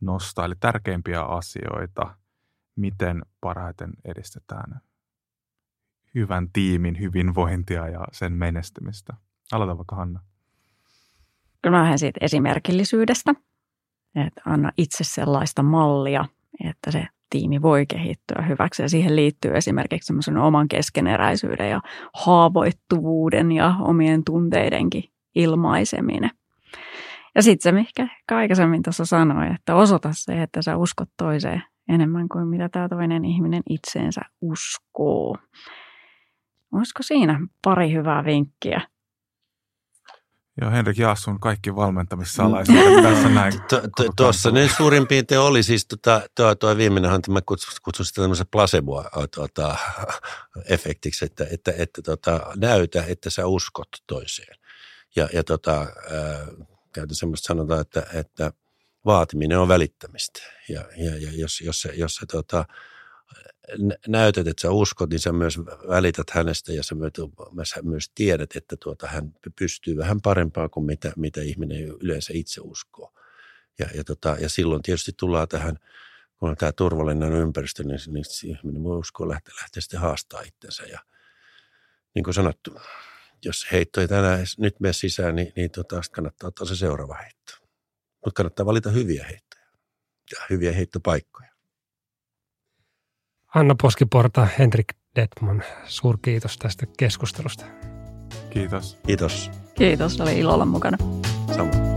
nostaa? Eli tärkeimpiä asioita, miten parhaiten edistetään hyvän tiimin hyvinvointia ja sen menestymistä. Aloitan vaikka Hanna. Kyllä mä lähden siitä esimerkillisyydestä, että anna itse sellaista mallia, että se tiimi voi kehittyä hyväksi ja siihen liittyy esimerkiksi semmoisen oman keskeneräisyyden ja haavoittuvuuden ja omien tunteidenkin ilmaiseminen. Ja sitten se, mikä aikaisemmin tuossa sanoi, että osoita se, että sä uskot toiseen enemmän kuin mitä tämä toinen ihminen itseensä uskoo. Olisiko siinä pari hyvää vinkkiä? Joo, Henrik, jaa sun kaikki valmentamissalaisuudet tässä näin. Tuossa ne suurin piirtein oli siis tuo viimeinenhan, että mä kutsun sitä tämmöisen placebo-efektiksi, että näytä, että sä uskot toiseen. Ja käytän semmoista sanotaan, että vaatiminen on välittämistä. Ja jos se näytät, että sä uskot, niin sä myös välität hänestä ja sä myös tiedät, että hän pystyy vähän parempaa kuin mitä ihminen yleensä itse uskoo. Ja silloin tietysti tullaan tähän, kun on tämä turvallinen ympäristö, niin ihminen voi uskoa lähteä sitten haastaa itsensä. Ja niin kuin sanottu, jos heitto ei tänään nyt mene sisään, niin kannattaa ottaa se seuraava heitto. Mutta kannattaa valita hyviä heittoja ja hyviä heittopaikkoja. Hanna Poskiparta, Henrik Dettmann, suurkiitos tästä keskustelusta. Kiitos. Kiitos. Kiitos, oli ilo olla mukana. Samoin.